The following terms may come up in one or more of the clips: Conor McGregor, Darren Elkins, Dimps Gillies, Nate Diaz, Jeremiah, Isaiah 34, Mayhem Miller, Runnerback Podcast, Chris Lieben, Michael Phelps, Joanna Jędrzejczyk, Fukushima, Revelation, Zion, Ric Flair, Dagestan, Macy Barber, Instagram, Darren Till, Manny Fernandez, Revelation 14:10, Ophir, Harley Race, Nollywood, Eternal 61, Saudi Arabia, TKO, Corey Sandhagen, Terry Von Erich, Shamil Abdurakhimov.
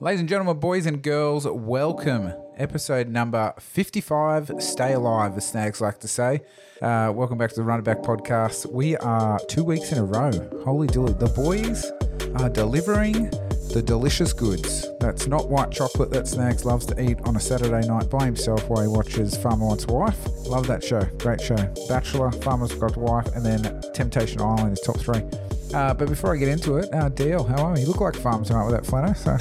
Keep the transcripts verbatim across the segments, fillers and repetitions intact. Ladies and gentlemen, boys and girls, welcome. Episode number fifty-five, stay alive, as Snags like to say. Uh, welcome back to the Runnerback Podcast. We are two weeks in a row. Holy dilly, the boys are delivering the delicious goods. That's not white chocolate that Snags loves to eat on a Saturday night by himself while he watches Farmer Wants a Wife. Love that show. Great show. Bachelor, Farmer's Got a Wife, and then Temptation Island is top three. Uh, but before I get into it, uh, D L, how are you? You look like farm tonight with that flannel. So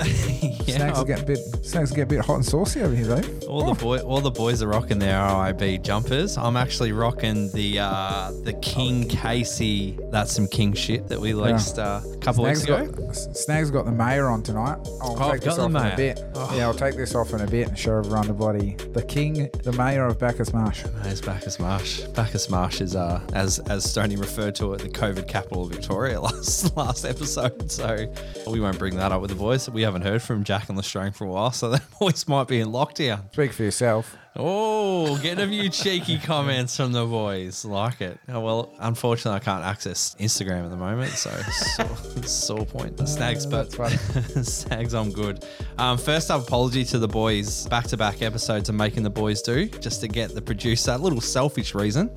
yeah, Snags will get a bit, Snags will get a bit hot and saucy over here, though. All oh. the boy, all the boys are rocking their R I B jumpers. I'm actually rocking the uh, the King Casey. That's some king shit that we released yeah. uh, a couple Snags weeks ago. Got, Snags got the mayor on tonight. I'll oh, take this off in a bit. Oh. Yeah, I'll take this off in a bit and show everyone the bloody the king, the mayor of Bacchus Marsh. Mayor's Bacchus Marsh. Bacchus Marsh is uh, as as Stoney referred to it, the COVID capital of Victoria. Last, last episode, so we won't bring that up with the boys. We haven't heard from Jack and Lestrang for a while, so the boys might be in lockdown. Speak for yourself. Oh, get a few cheeky comments from the boys. Like it. Oh, well, unfortunately, I can't access Instagram at the moment, so sore, sore point. Snags, but Snags, I'm good. Um, first up, apology to the boys. Back-to-back episodes I'm making the boys do just to get the producer. A little selfish reason.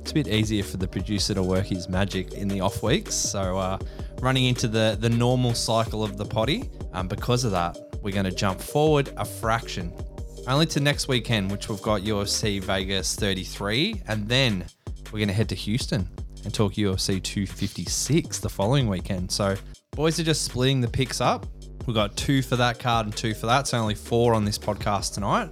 It's a bit easier for the producer to work his magic in the off weeks. So uh, running into the, the normal cycle of the potty. Um, because of that, we're going to jump forward a fraction. Only to next weekend, which we've got U F C Vegas thirty-three. And then we're going to head to Houston and talk U F C two fifty-six the following weekend. So boys are just splitting the picks up. We've got two for that card and two for that. So only four on this podcast tonight.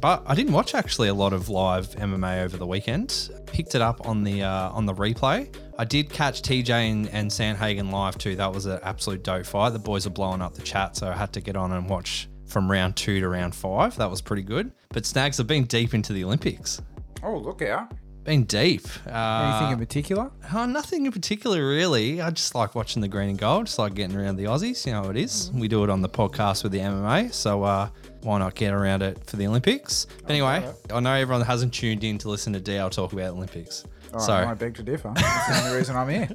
But I didn't watch actually a lot of live M M A over the weekend. Picked it up on the uh, on the replay. I did catch T J and, and Sandhagen live too. That was an absolute dope fight. The boys are blowing up the chat, so I had to get on and watch from round two to round five. That was pretty good. But Snags, have been deep into the Olympics. Oh, look out. Been deep. Uh, Anything in particular? Oh, nothing in particular, really. I just like watching the green and gold. Just like getting around the Aussies. You know how it is. We do it on the podcast with the M M A. So, uh, why not get around it for the Olympics? But anyway, right. I know everyone hasn't tuned in to listen to D L talk about Olympics. All so right, I beg to differ. That's the only reason I'm here.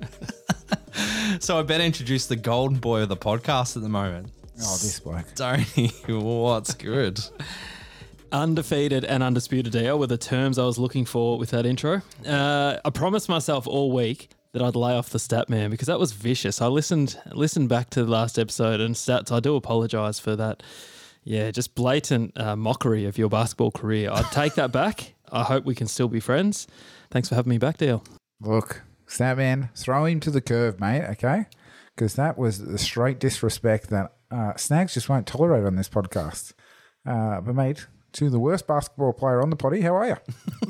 So I better introduce the golden boy of the podcast at the moment. Oh, this bloke. Stoney, what's good? Undefeated and undisputed D L were the terms I was looking for with that intro. Uh, I promised myself all week that I'd lay off the stat man because that was vicious. I listened listened back to the last episode and stats. I do apologise for that. Yeah, just blatant uh, mockery of your basketball career. I'd take that back. I hope we can still be friends. Thanks for having me back, Dale. Look, Snapman, throw him to the curve, mate, okay? Because that was the straight disrespect that uh, Snags just won't tolerate on this podcast. Uh, but, mate, to the worst basketball player on the potty, how are you?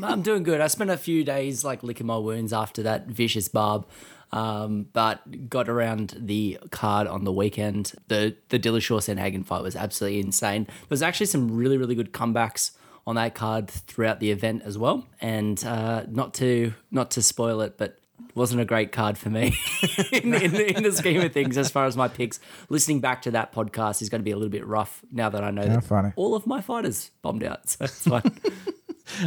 I'm doing good. I spent a few days, like, licking my wounds after that vicious barb. Um, but got around the card on the weekend. The the Dillashaw-Sandhagen fight was absolutely insane. There was actually some really, really good comebacks on that card throughout the event as well. And uh, not to not to spoil it, but it wasn't a great card for me in, in, the, in the scheme of things as far as my picks. Listening back to that podcast is going to be a little bit rough now that I know yeah, that funny. all of my fighters bombed out. So it's fine.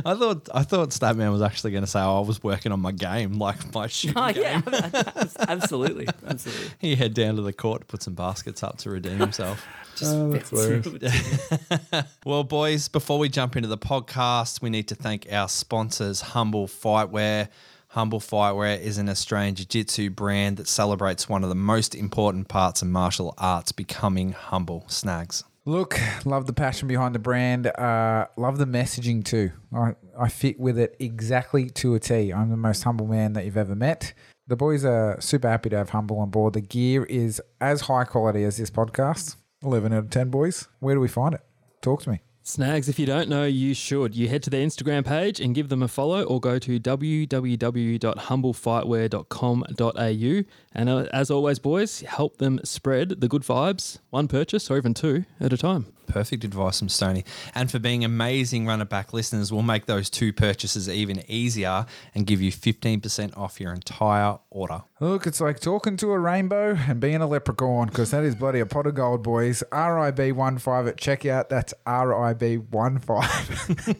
I thought I thought Statman was actually going to say, oh, I was working on my game, like my shooting oh, yeah. game. absolutely, absolutely. He head down to the court to put some baskets up to redeem himself. Just oh, that's hilarious. Well, boys, before we jump into the podcast, we need to thank our sponsors, Humble Fightwear. Humble Fightwear is an Australian jiu-jitsu brand that celebrates one of the most important parts of martial arts, becoming humble. Snags. Look, love the passion behind the brand. Uh, love the messaging too. I, I fit with it exactly to a T. I'm the most humble man that you've ever met. The boys are super happy to have Humble on board. The gear is as high quality as this podcast. eleven out of ten, boys. Where do we find it? Talk to me. Snags, if you don't know, you should. You head to their Instagram page and give them a follow or go to w w w dot humble fightwear dot com dot a u. And as always, boys, help them spread the good vibes, one purchase or even two at a time. Perfect advice from Stoney. And for being amazing runner-back listeners, we'll make those two purchases even easier and give you fifteen percent off your entire order. Look, it's like talking to a rainbow and being a leprechaun because that is bloody a pot of gold, boys. R I B one five at checkout. That's R I B F I B one five.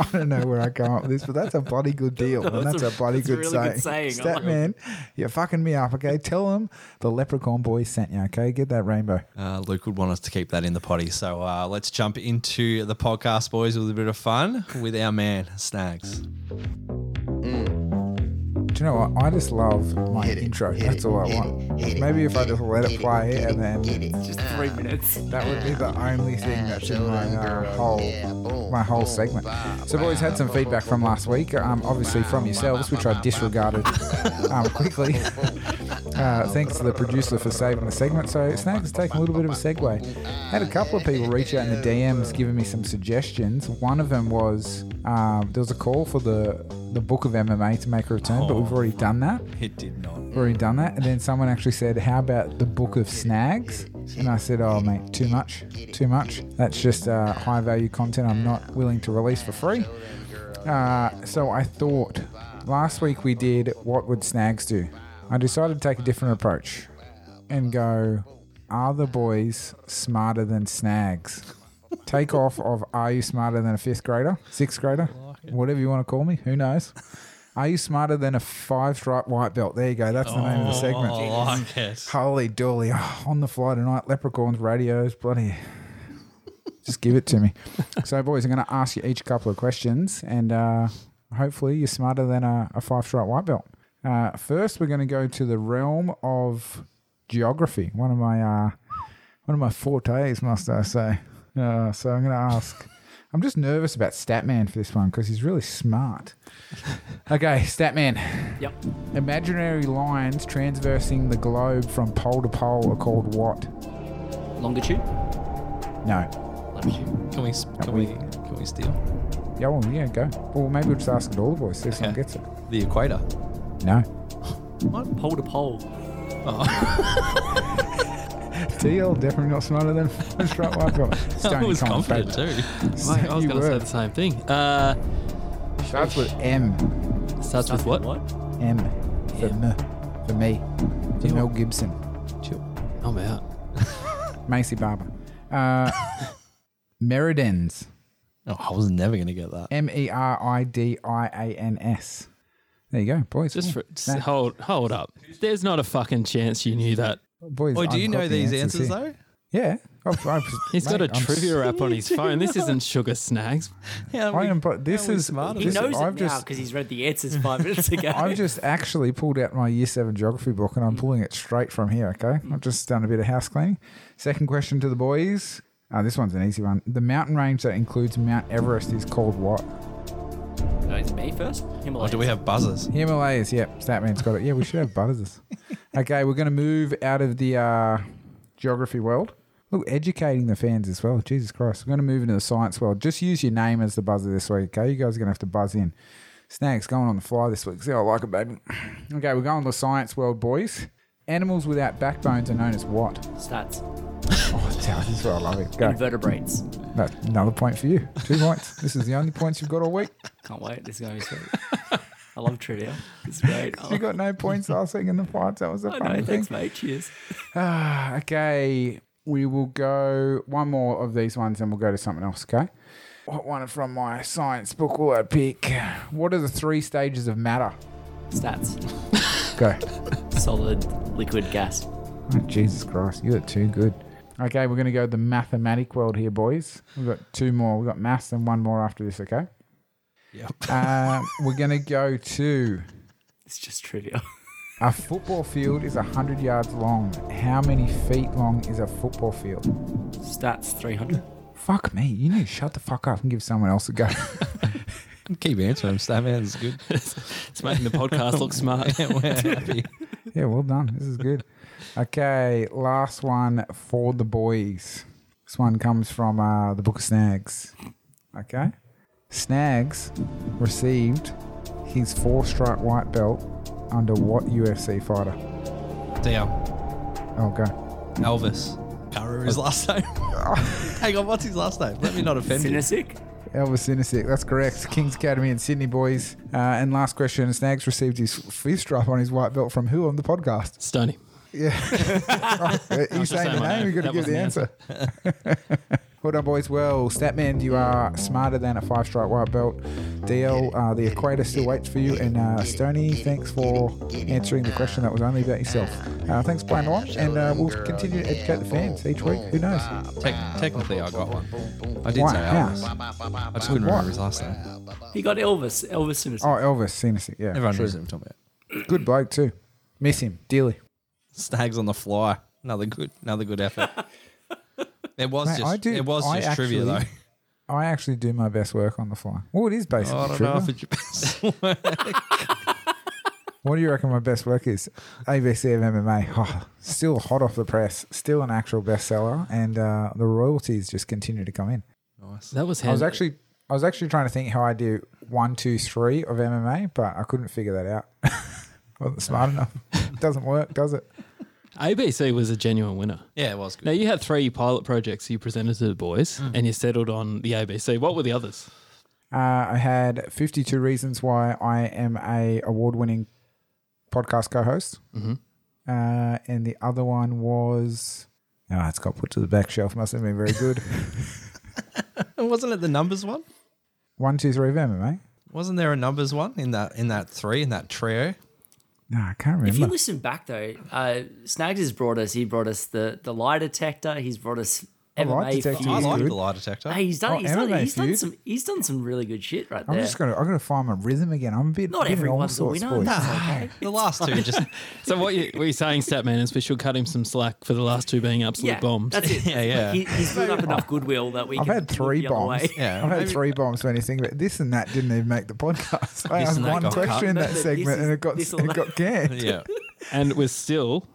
I don't know where I come up with this, but that's a bloody good deal. No, and that's a, a bloody that's good, a really saying. good saying. Statman, oh you're fucking me up, okay? Tell them the Leprechaun Boys sent you, okay? Get that rainbow. Uh, Luke would want us to keep that in the potty. So uh, let's jump into the podcast, boys, with a bit of fun with our man, Snags. You know what? I just love my hit intro. It, That's all it, I want. It, Maybe if I just let it, it play it, and then it, just three minutes. That would be the only thing that's in my uh, whole my whole segment. So, boys, had some feedback from last week. Um, obviously from yourselves, which I disregarded um, quickly. Uh, thanks to the producer for saving the segment. So Snags has taken a little bit of a segue. Had a couple of people reach out in the D Ms giving me some suggestions. One of them was um, there was a call for the the book of M M A to make a return, oh, but we've already done that. It did not. We've already done that. And then someone actually said, how about the book of Snags? And I said, oh, mate, too much, too much. That's just uh, high-value content I'm not willing to release for free. Uh, so I thought last week we did what would Snags do? I decided to take a different approach and go, are the boys smarter than Snags? Take off of, are you smarter than a fifth grader, sixth grader, whatever you want to call me, who knows? Are you smarter than a five-stripe white belt? There you go. That's the oh, name of the segment. Oh, I guess. Holy dooly. Oh, on the fly tonight, Leprechauns, radios, bloody. Just give it to me. So, boys, I'm going to ask you each a couple of questions, and uh, hopefully you're smarter than a, a five-stripe white belt. Uh, first, we're going to go to the realm of geography. One of my uh, one of my fortes, must I say. Uh, so I'm going to ask. I'm just nervous about Statman for this one because he's really smart. Okay, Statman. Yep. Imaginary lines transversing the globe from pole to pole are called what? Longitude? No. Latitude. Can we? Can, can we? Can we steal? Yeah. Well, yeah. Go. Well, maybe we'll just ask it all the boys. See if someone gets it. The equator. No. What? Pole to pole. Oh. T L definitely not smarter than first right white belt. I was confident too. So Mate, I was going to say the same thing. Uh, starts with M. Starts, starts with what? what? M. For, M. Me. For me. For Mel Gibson. Chill. I'm out. Macy Barber. Uh, Meridans. Oh, I was never going to get that. M E R I D I A N S. There you go, boys. Just, for, just hold, hold up. There's not a fucking chance you knew that. Boys, oh, do you know these answers, answers though? Yeah. I've, I've, He's mate, got a I'm trivia app on his phone. This isn't sugar Snags. Yeah, I we, am, but this is smart. He this, knows I've it just, now because he's read the answers five minutes ago. I've just actually pulled out my year seven geography book and I'm pulling it straight from here, okay? I've just done a bit of house cleaning. Second question to the boys. Oh, this one's an easy one. The mountain range that includes Mount Everest is called what? No, it's me first. Himalayas. Oh, do we have buzzers? Himalayas, yep. Statman's got it. Yeah, we should have buzzers. Okay, we're going to move out of the uh, geography world. Look, educating the fans as well. Jesus Christ. We're going to move into the science world. Just use your name as the buzzer this week, okay? You guys are going to have to buzz in. Snags going on the fly this week. See, I like it, baby. Okay, we're going to the science world, boys. Animals without backbones are known as what? Stats. Oh, this is what I love it. Go. Invertebrates. That's another point for you. Two points. This is the only points you've got all week. Can't wait. This is going to be sweet. I love trivia. It's great. You got no points last week in the fights. That was a fun thing. Thanks, mate. Cheers. Ah, okay. We will go one more of these ones and we'll go to something else, okay? What one from my science book will I pick? What are the three stages of matter? Stats. Go. Solid, liquid, gas. Oh, Jesus Christ. You're too good. Okay, we're going to go to the mathematic world here, boys. We've got two more. We've got maths and one more after this, okay? Yep. Uh, we're going to go to... It's just trivia. A football field is one hundred yards long. How many feet long is a football field? Stats, three hundred. Fuck me. You need to shut the fuck up and give someone else a go. Keep answering. Statman is good. It's making the podcast look smart. Yeah, we're happy. Yeah, well done. This is good. Okay, last one for the boys. This one comes from uh, the Book of Snags. Okay. Snags received his four-stripe white belt under what U F C fighter? D L. Oh, go. Elvis. Can't remember his last name. Hang on, what's his last name? Let me not offend you. Sinosic? Elvis Sinosic, that's correct. King's Academy in Sydney, boys. Uh, and last question, Snags received his fifth stripe on his white belt from who on the podcast? Stoney. Yeah. He's saying the name, name. You've got to give the answer. answer. Well done, boys. Well, Statman, you are smarter than a five-strike white belt. D L, uh, the equator still waits for you. And uh, Stoney, thanks for answering the question that was only about yourself. Uh, thanks, Brian White. And uh, we'll continue to educate the fans each week. Who knows? Te- technically, I got one. I did White say Elvis. House. I just couldn't remember his last name. He got Elvis. Elvis Sinosic. Oh, Elvis Sinosic, yeah. Everyone knows him. Good bloke, too. Miss him, dearly. Stags on the fly. Another good, another good effort. It was Mate, just, do, it was just actually, trivia, though. I actually do my best work on the fly. Well, it is basically oh, I don't trivia. know if it's your best work. What do you reckon my best work is? A B C of M M A. Oh, still hot off the press. Still an actual bestseller. And uh, the royalties just continue to come in. Nice. That was. I was actually, I was actually trying to think how I do one, two, three of M M A, but I couldn't figure that out. Wasn't smart enough. It doesn't work, does it? A B C was a genuine winner. Yeah, it was good. Now, you had three pilot projects you presented to the boys mm. and you settled on the A B C. What were the others? Uh, I had fifty-two Reasons Why I Am a Award-Winning Podcast Co-Host. Mm-hmm. Uh, and the other one was... Oh, it's got put to the back shelf. Must have been very good. Wasn't it the numbers one? One, two, three of M M A. Wasn't there a numbers one in that in that three, in that trio? No, I can't remember. If you listen back, though, uh, Snags has brought us, he brought us the, the lie detector, he's brought us M M A. Lie detector, I like the lie detector. Hey, he's done, oh, he's, done, he's, done some, he's done some really good shit right I'm there. I'm just going to, I'm going to find my rhythm again. I'm a bit, not everyone's a winner. No, okay. The last two just. So what, you, what you're saying, Statman, is we should cut him some slack for the last two being absolute yeah, bombs. That's it. Yeah, yeah. He, he's built up enough goodwill that we I've can. I've had three bombs. Yeah, I've had three bombs for anything, but this and that didn't even make the podcast. I asked one question in that segment and it got it got canned. Yeah, and it was still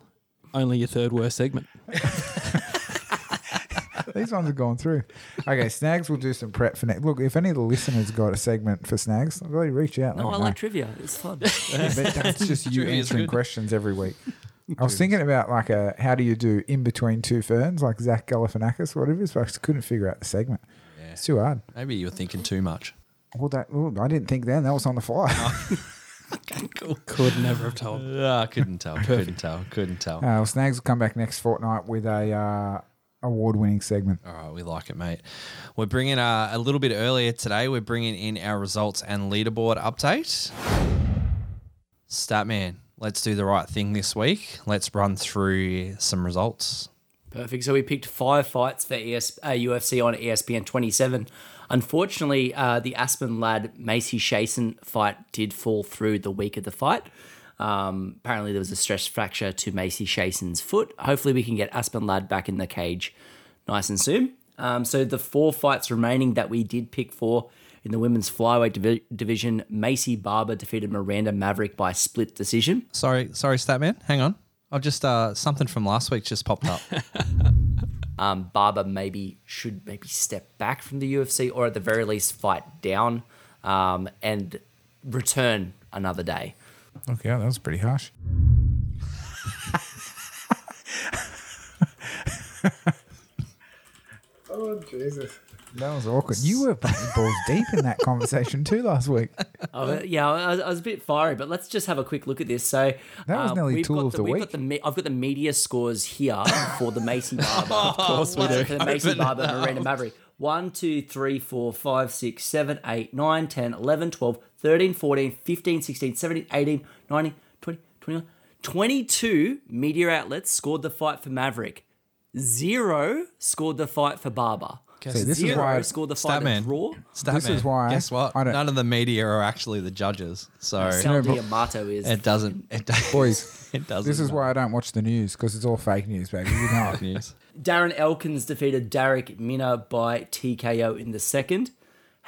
only your third worst segment. These ones are going through. Okay, Snags will do some prep for next. Look, if any of the listeners got a segment for Snags, really reach out. No, I know. Like trivia. It's fun. Yeah, but that's just you Trivia's answering good. questions every week. I was thinking about like a how do you do in between two ferns, like Zach Galifianakis or whatever, so I just couldn't figure out the segment. Yeah. It's too hard. Maybe you were thinking too much. Well, that well, I didn't think then. That was on the fly. Oh. Okay, cool. Could never have told. Uh, couldn't tell. Couldn't tell. Couldn't tell. Uh, well, Snags will come back next fortnight with a... Uh, award-winning segment. All right, we like it, mate. We're bringing uh, a little bit earlier today, we're bringing in our results and leaderboard update. Statman, let's do the right thing this week. Let's run through some results. Perfect. So we picked five fights for E S- uh, U F C on E S P N twenty-seven. Unfortunately, uh, the Aspen lad Macy Shason fight did fall through the week of the fight. Um, apparently there was a stress fracture to Macy Shason's foot. Hopefully we can get Aspen Ladd back in the cage nice and soon. Um, so the four fights remaining that we did pick for in the women's flyweight div- division, Macy Barber defeated Miranda Maverick by split decision. Sorry, sorry, Statman. Hang on. I've just, uh, something from last week just popped up. um, Barber maybe should maybe step back from the U F C or at the very least fight down, um, and return another day. Okay, that was pretty harsh. Oh, Jesus. That was awkward. You were putting balls deep in that conversation too last week. Oh, yeah, I was, I was a bit fiery, but let's just have a quick look at this. So that was um, nearly tool of the, the week. Got the, I've got the media scores here for the Macy Barber. Oh, of course we do. For the Macy Barber and Miranda Maverick. one, two, three, four, five, six, seven, eight, nine, ten, eleven, twelve, thirteen, fourteen, fifteen, sixteen, seventeen, eighteen, nineteen, twenty, twenty-one. twenty-two media outlets scored the fight for Maverick. Zero scored the fight for Barber. Okay, so this Zero is why scored the fight for Raw. This is why. Guess what? None of the media are actually the judges. So Sal Diamato is. It doesn't. It doesn't. Boys, it doesn't. This is why I don't watch the news because it's all fake news, baby. You know it. News. Darren Elkins defeated Derek Minner by T K O in the second.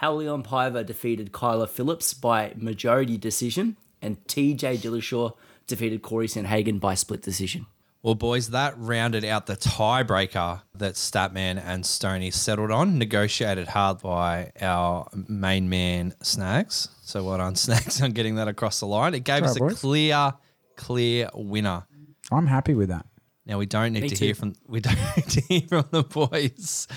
Haulion Paiva defeated Kyla Phillips by majority decision. And T J Dillashaw defeated Corey Sandhagen by split decision. Well, boys, that rounded out the tiebreaker that Statman and Stoney settled on, negotiated hard by our main man, Snags. So well done, Snags, on getting that across the line. It gave All us right, a boys. clear, clear winner. I'm happy with that. Now we don't need Me to too. hear from we don't need to hear from the boys.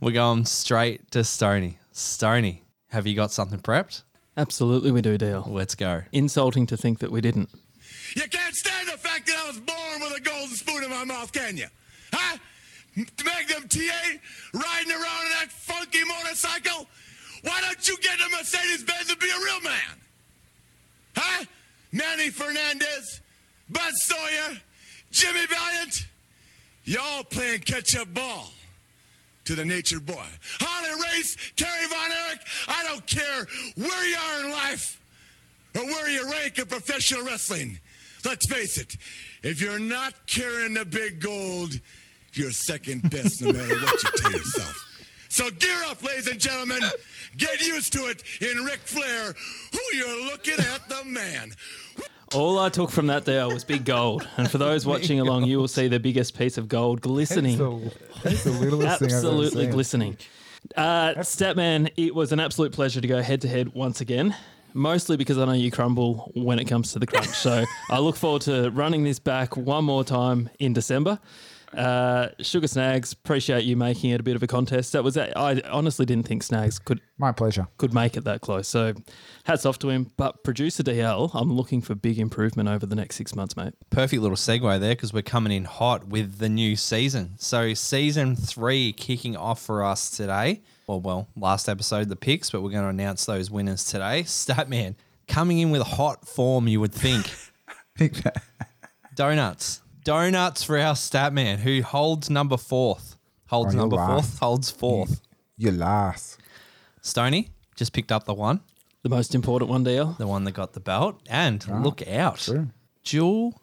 We're going straight to Stoney. Stoney, have you got something prepped? Absolutely, we do, Dale. Let's go. Insulting to think that we didn't. You can't stand the fact that I was born with a golden spoon in my mouth, can you? Huh? Magnum T A riding around in that funky motorcycle? Why don't you get in a Mercedes-Benz and be a real man? Huh? Manny Fernandez, Bud Sawyer, Jimmy Valiant, y'all playing catch-up ball to the nature boy. Harley Race, Terry Von Erich, I don't care where you are in life or where you rank in professional wrestling. Let's face it, if you're not carrying the big gold, you're second best no matter what you tell yourself. So gear up, ladies and gentlemen. Get used to it in Ric Flair. Who you're looking at, the man. All I took from that there was big gold. And for those watching along, you will see the biggest piece of gold glistening. That's the, the littlest thing I've ever seen. Absolutely glistening. Uh, Statman, it was an absolute pleasure to go head-to-head once again, mostly because I know you crumble when it comes to the crunch. So I look forward to running this back one more time in December. Uh, Sugar Snags, appreciate you making it a bit of a contest. That was I honestly didn't think Snags could my pleasure could make it that close. So hats off to him. But producer D L, I'm looking for big improvement over the next six months, mate. Perfect little segue there because we're coming in hot with the new season. So season three kicking off for us today. Well, well, last episode the picks, but we're going to announce those winners today. Statman coming in with hot form, you would think. Pick that. Donuts. Donuts for our stat man who holds number fourth. Holds oh, number last. fourth, holds fourth. You're last. Stoney just picked up the one. The most important one, D L. The one that got the belt. And oh, look out. True. Dual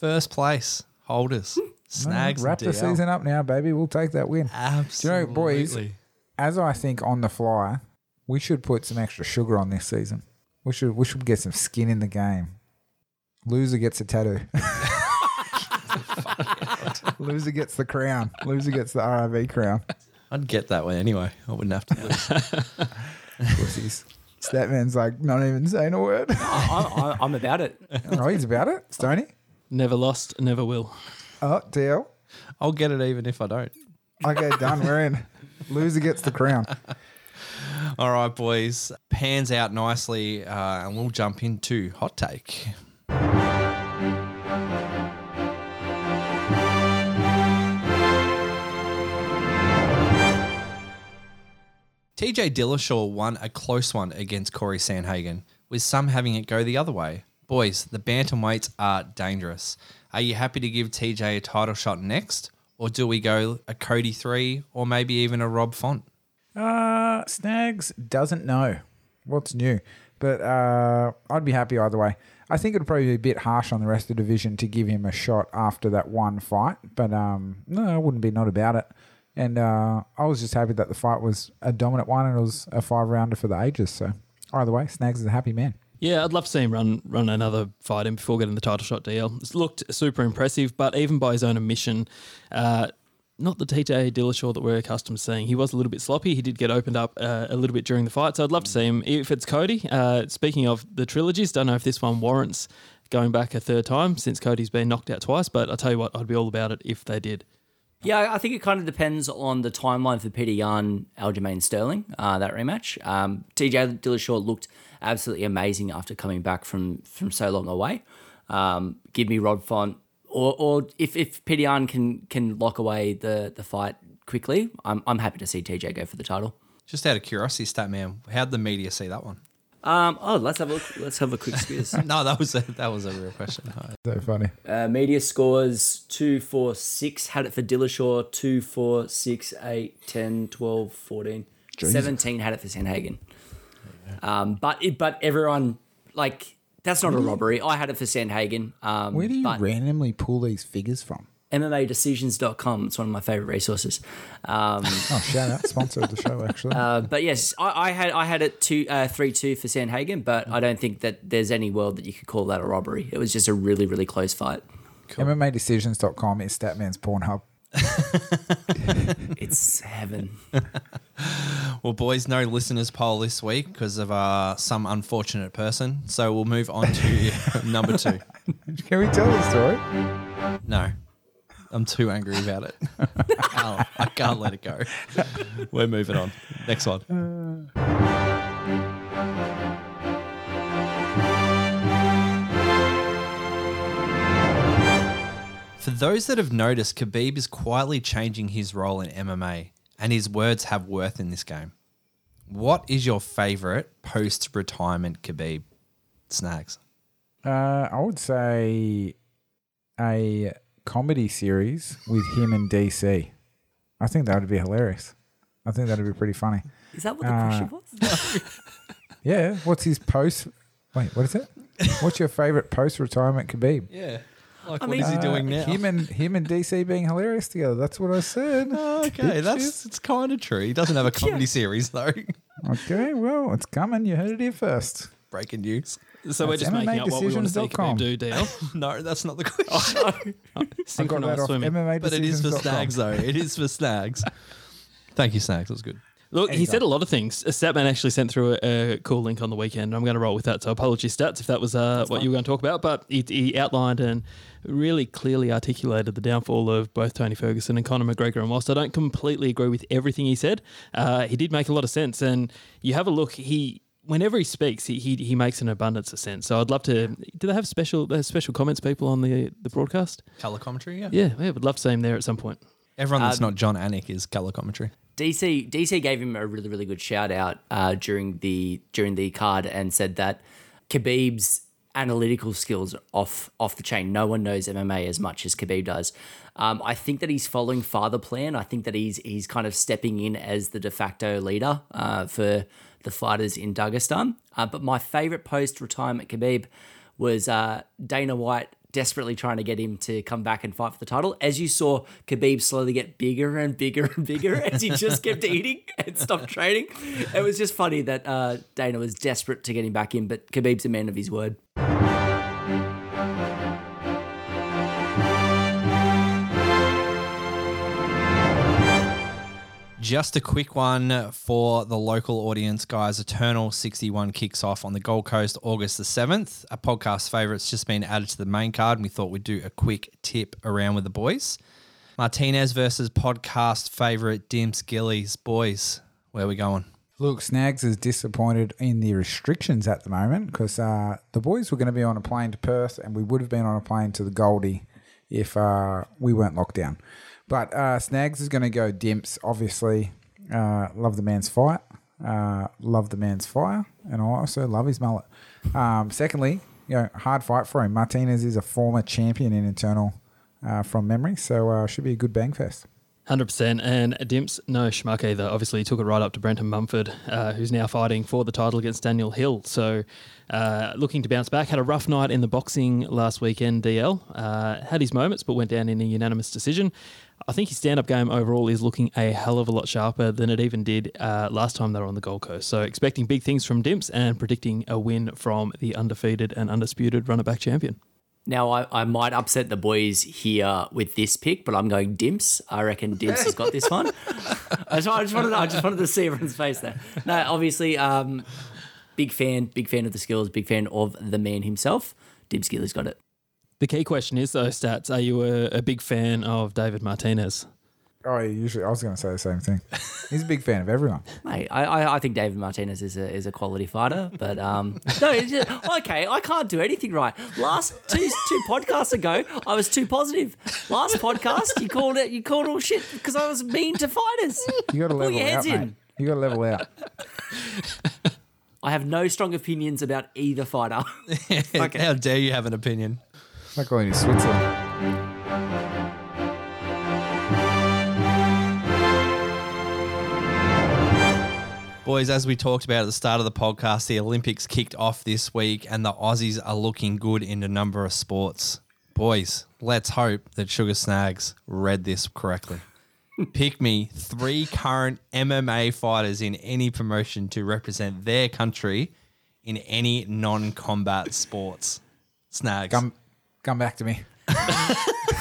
first place holders. Snags. No, wrap the season up now, baby. We'll take that win. Absolutely. You know, boys, as I think on the fly, we should put some extra sugar on this season. We should we should get some skin in the game. Loser gets a tattoo. Loser gets the crown. Loser gets the R I V crown. I'd get that one anyway. I wouldn't have to lose. Pussies. Statman's like not even saying a word. I, I, I'm about it. Oh, he's about it? Stoney? Never lost, never will. Oh, D L? I'll get it even if I don't. Okay, done. We're in. Loser gets the crown. All right, boys. Pans out nicely uh, and we'll jump into Hot Take. T J Dillashaw won a close one against Corey Sandhagen, with some having it go the other way. Boys, the bantamweights are dangerous. Are you happy to give T J a title shot next? Or do we go a Cody three or maybe even a Rob Font? Uh, Snags doesn't know what's new, but uh, I'd be happy either way. I think it would probably be a bit harsh on the rest of the division to give him a shot after that one fight, but um, no, I wouldn't be not about it. And uh, I was just happy that the fight was a dominant one and it was a five-rounder for the ages. So either way, Snags is a happy man. Yeah, I'd love to see him run run another fight in before getting the title shot, D L. It's looked super impressive, but even by his own admission, uh, not the T J Dillashaw that we're accustomed to seeing. He was a little bit sloppy. He did get opened up uh, a little bit during the fight, so I'd love to see him. If it's Cody, uh, speaking of the trilogies, don't know if this one warrants going back a third time since Cody's been knocked out twice, but I'll tell you what, I'd be all about it if they did. Yeah, I think it kind of depends on the timeline for Peter Yan, Aljamain Sterling, uh, that rematch. Um, T J Dillashaw looked absolutely amazing after coming back from, from so long away. Um, give me Rob Font, or or if, if Peter Yan can can lock away the, the fight quickly, I'm I'm happy to see T J go for the title. Just out of curiosity, Statman, how'd the media see that one? Um, oh, let's have a look. Let's have a quick squeeze. No, that was a, that was a real question. So funny. Uh, media scores two, four, six. Had it for Dillashaw. Two, four, six, eight, ten, twelve, fourteen, Jesus. seventeen. Had it for Sandhagen. Um, but it, but everyone like that's not a robbery. I had it for Sandhagen. Um, Where do you randomly pull these figures from? M M A decisions dot com. It's one of my favorite resources. Um, oh, shout out. Sponsor of the show, actually. Uh, but yes, I, I had I had it two, uh, three two for Sandhagen, but I don't think that there's any world that you could call that a robbery. It was just a really, really close fight. Cool. M M A decisions dot com is Statman's Pornhub. It's heaven. Well, boys, no listeners poll this week because of uh, some unfortunate person. So we'll move on to number two. Can we tell the story? No. I'm too angry about it. I, I can't let it go. We're moving on. Next one. For those that have noticed, Khabib is quietly changing his role in M M A, and his words have worth in this game. What is your favorite post-retirement Khabib? Snags? Uh, I would say a comedy series with him and D C. I think that would be hilarious. I think that would be pretty funny. Is that what the uh, question was? Yeah. What's his post? Wait, what is it? What's your favorite post-retirement Khabib? Yeah. Like, I what mean, is he doing uh, now? Him and him and D C being hilarious together. That's what I said. Oh, okay, that's it's kind of true. He doesn't have a comedy yeah. series though. Okay, well, it's coming. You heard it here first. Breaking news. So that's we're just M M A making up what we want to see Khabib do, Dale. No, that's not the question. Oh, I got that off M M A decisions dot com. But it is for Snags though. It is for Snags. Thank you, Snags. That was good. Look, anytime. He said a lot of things. Statman actually sent through a, a cool link on the weekend. I'm going to roll with that. So apologies, Stats, if that was uh, what fine. you were going to talk about. But he, he outlined and really clearly articulated the downfall of both Tony Ferguson and Conor McGregor. And whilst I don't completely agree with everything he said, uh, he did make a lot of sense. And you have a look, he... Whenever he speaks, he, he he makes an abundance of sense. So I'd love to. Do they have special they have special comments, people, on the the broadcast? Colour commentary, yeah. Yeah, I yeah, would love to see him there at some point. Everyone that's um, not John Anik is colour commentary. D C D C gave him a really really good shout out uh, during the during the card and said that Khabib's analytical skills are off off the chain. No one knows M M A as much as Khabib does. Um, I think that he's following father plan. I think that he's he's kind of stepping in as the de facto leader uh, for. the fighters in Dagestan. Uh, but my favourite post-retirement Khabib was uh, Dana White desperately trying to get him to come back and fight for the title. As you saw, Khabib slowly get bigger and bigger and bigger as he just kept eating and stopped training. It was just funny that uh, Dana was desperate to get him back in, but Khabib's a man of his word. Just a quick one for the local audience, guys. Eternal sixty-one kicks off on the Gold Coast, August the seventh. A podcast favourite's just been added to the main card, and we thought we'd do a quick tip around with the boys. Martinez versus podcast favourite Dimps Gillies. Boys, where are we going? Look, Snags is disappointed in the restrictions at the moment because uh, the boys were going to be on a plane to Perth, and we would have been on a plane to the Goldie if uh, we weren't locked down. But uh, Snags is going to go Dimps, obviously. Uh, love the man's fight. Uh, love the man's fire. And I also love his mullet. Um, secondly, you know, hard fight for him. Martinez is a former champion in internal uh, from memory, so uh, should be a good bang fest. one hundred percent. And Dimps, no schmuck either. Obviously, he took it right up to Brenton Mumford, uh, who's now fighting for the title against Daniel Hill. So uh, looking to bounce back. Had a rough night in the boxing last weekend, D L. Uh, had his moments, but went down in a unanimous decision. I think his stand-up game overall is looking a hell of a lot sharper than it even did uh, last time they were on the Gold Coast. So expecting big things from Dimps and predicting a win from the undefeated and undisputed runner-back champion. Now, I, I might upset the boys here with this pick, but I'm going Dimps. I reckon Dimps has got this one. I, just, I, just wanted, I just wanted to see everyone's face there. No, obviously, um, big fan, big fan of the skills, big fan of the man himself. Dimps Gillies got it. The key question is, though, Stats, are you a, a big fan of David Martinez? Oh, usually I was going to say the same thing. He's a big fan of everyone. Mate, I, I, I think David Martinez is a is a quality fighter, but um, no, it's just, okay, I can't do anything right. Last two two podcasts ago, I was too positive. Last podcast, you called it you called all shit because I was mean to fighters. You got to level out, in. mate. You got to level out. I have no strong opinions about either fighter. Okay. How dare you have an opinion? Not going to Switzerland. Boys, as we talked about at the start of the podcast, the Olympics kicked off this week and the Aussies are looking good in a number of sports. Boys, let's hope that Sugar Snags read this correctly. Pick me three current M M A fighters in any promotion to represent their country in any non-combat sports. Snags. Gum- Come back to me. I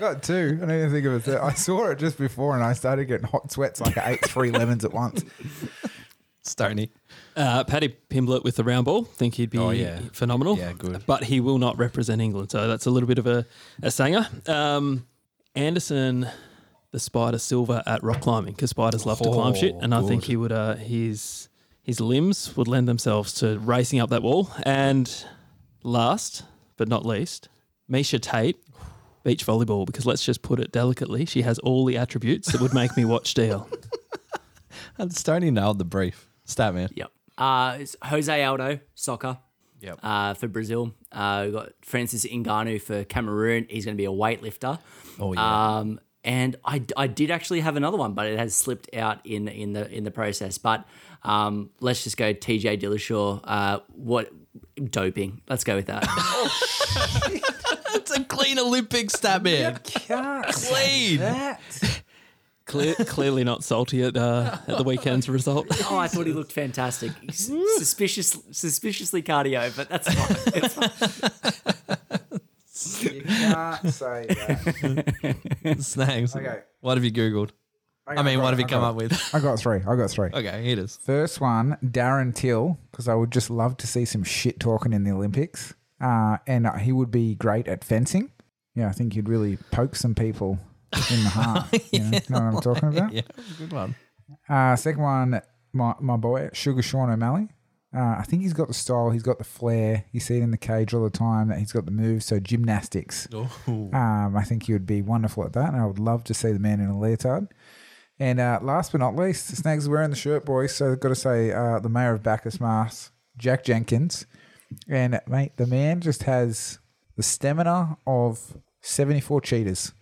got two. I didn't think of it. Third. I saw it just before and I started getting hot sweats like I ate three lemons at once. Stoney. Uh, Paddy Pimblett with the round ball. Think he'd be oh, yeah. phenomenal. Yeah, good. But he will not represent England. So that's a little bit of a, a sanger. Um, Anderson, the Spider Silva at rock climbing because spiders love oh, to climb shit. And good. I think he would, uh, he's... His limbs would lend themselves to racing up that wall. And last, but not least, Miesha Tate, beach volleyball, because let's just put it delicately, she has all the attributes that would make me watch D L. And Stoney nailed the brief. Stat, man. Yep. Uh, it's Jose Aldo, soccer. Yep. Uh, for Brazil. Uh, we've got Francis Ngannou for Cameroon. He's going to be a weightlifter. Oh, yeah. Um, and I, I did actually have another one, but it has slipped out in, in the in the process. But um, let's just go T J Dillashaw. Uh, what doping. Let's go with that. It's a clean Olympic stat, man. Clean. That. Clear, clearly not salty at, uh, at the weekend's result. Oh, I thought he looked fantastic. Suspicious, suspiciously cardio, but that's fine. It's fine. You can't say that. Snags. Okay. What have you Googled? I, I mean, three. what have you I come up with? I got three. I got three. Okay, here it is. First one, Darren Till, because I would just love to see some shit talking in the Olympics. Uh, and he would be great at fencing. Yeah, I think you'd really poke some people in the heart. You know, yeah, know what I'm talking about? Yeah, good one. Uh, second one, my my boy, Sugar Sean O'Malley. Uh, I think he's got the style. He's got the flair. You see it in the cage all the time. That he's got the moves. So gymnastics. Ooh. Um, I think he would be wonderful at that. And I would love to see the man in a leotard. And uh, last but not least, the Snags are wearing the shirt, boys. So I've got to say, uh, the mayor of Bacchus Marsh, Jack Jenkins. And mate, the man just has the stamina of seventy-four cheaters.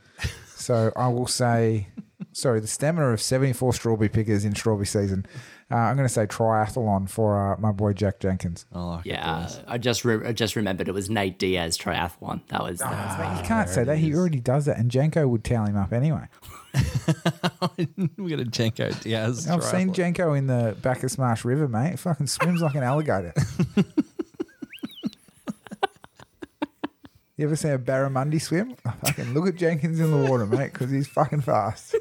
So I will say, sorry, the stamina of seventy-four strawberry pickers in strawberry season. Uh, I'm going to say triathlon for uh, my boy Jack Jenkins. Oh, I yeah, uh, I just re- I just remembered it was Nate Diaz triathlon. That was. That was ah, you can't say that. Is. He already does that, and Janko would towel him up anyway. We got a Janko Diaz. I've triathlon. seen Janko in the Bacchus Marsh River, mate. It fucking swims like an alligator. You ever seen a barramundi swim? I fucking look at Jenkins in the water, mate, because he's fucking fast.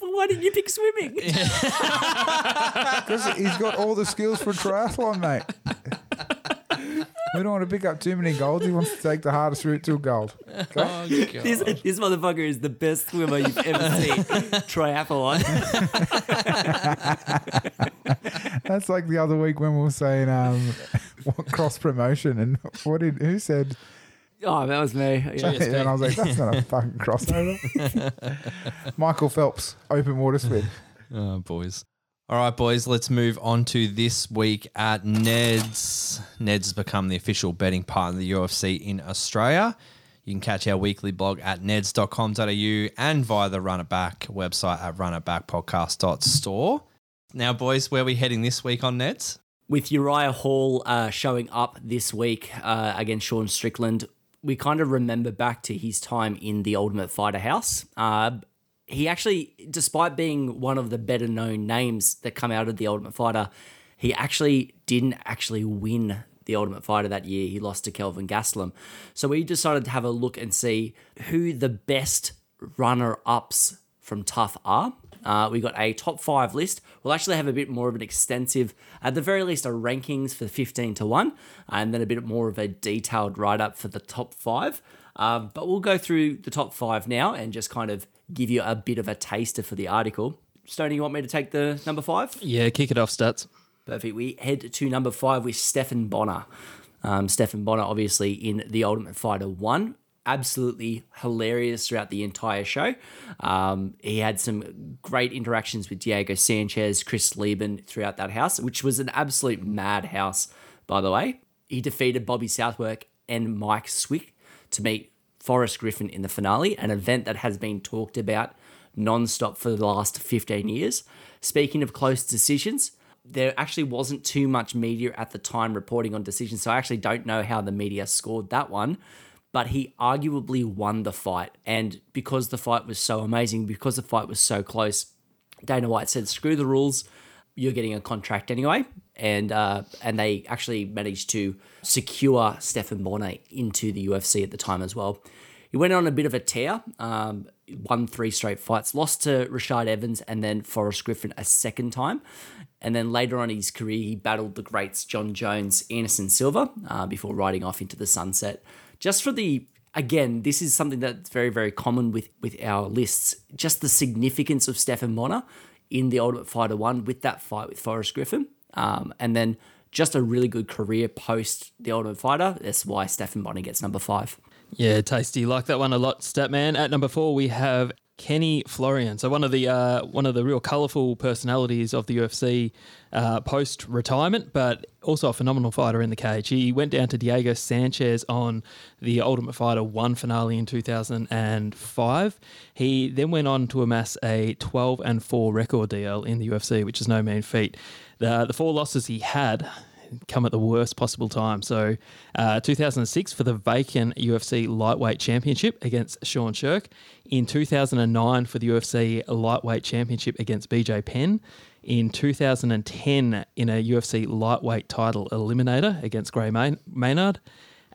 Why did you pick swimming? Because he's got all the skills for triathlon, mate. We don't want to pick up too many golds. He wants to take the hardest route to a gold. Okay? Oh, this, this motherfucker is the best swimmer you've ever seen. Triathlon. That's like the other week when we were saying... Um, What cross promotion and what did who said? Oh, that was me. Yeah. And I was like, that's not a fucking crossover. Michael Phelps, open water swim. Oh, boys. All right, boys, let's move on to this week at Ned's. Ned's has become the official betting partner of the U F C in Australia. You can catch our weekly blog at neds dot com dot a u and via the Run It Back website at run it back podcast dot store. Now, boys, where are we heading this week on Ned's? With Uriah Hall uh, showing up this week uh, against Sean Strickland, we kind of remember back to his time in the Ultimate Fighter house. Uh, he actually, despite being one of the better known names that come out of the Ultimate Fighter, he actually didn't actually win the Ultimate Fighter that year. He lost to Kelvin Gastelum. So we decided to have a look and see who the best runner-ups from Tough are. Uh, we got a top five list. We'll actually have a bit more of an extensive, at the very least, a rankings for fifteen to one, and then a bit more of a detailed write-up for the top five. Um, but we'll go through the top five now and just kind of give you a bit of a taster for the article. Stoney, you want me to take the number five? Yeah, kick it off, Stats. Perfect. We head to number five with Stephan Bonnar. Um, Stephan Bonnar, obviously, in The Ultimate Fighter one. Absolutely hilarious throughout the entire show. Um, he had some great interactions with Diego Sanchez, Chris Lieben throughout that house, which was an absolute madhouse, by the way. He defeated Bobby Southwick and Mike Swick to meet Forrest Griffin in the finale, an event that has been talked about nonstop for the last fifteen years. Speaking of close decisions, there actually wasn't too much media at the time reporting on decisions, so I actually don't know how the media scored that one. But he arguably won the fight. And because the fight was so amazing, because the fight was so close, Dana White said, screw the rules, you're getting a contract anyway. And uh, and they actually managed to secure Stephan Bonnar into the U F C at the time as well. He went on a bit of a tear, um, won three straight fights, lost to Rashad Evans and then Forrest Griffin a second time. And then later on in his career, he battled the greats John Jones, Anderson Silva, uh, before riding off into the sunset. Just for the, again, this is something that's very, very common with, with our lists, just the significance of Stephan Bonnar in The Ultimate Fighter one with that fight with Forrest Griffin. Um, and then just a really good career post the older fighter. That's why Stephan Bonny gets number five. Yeah, tasty. Like that one a lot, Statman. At number four, we have Kenny Florian. So one of the uh, one of the real colourful personalities of the U F C uh, post-retirement, but also a phenomenal fighter in the cage. He went down to Diego Sanchez on the Ultimate Fighter one finale in two thousand five. He then went on to amass a twelve and four record deal in the U F C, which is no mean feat. The, the four losses he had come at the worst possible time. So uh, two thousand six for the vacant U F C Lightweight Championship against Sean Shirk. In two thousand nine for the U F C Lightweight Championship against B J Penn. In two thousand ten in a U F C Lightweight title eliminator against Gray Maynard.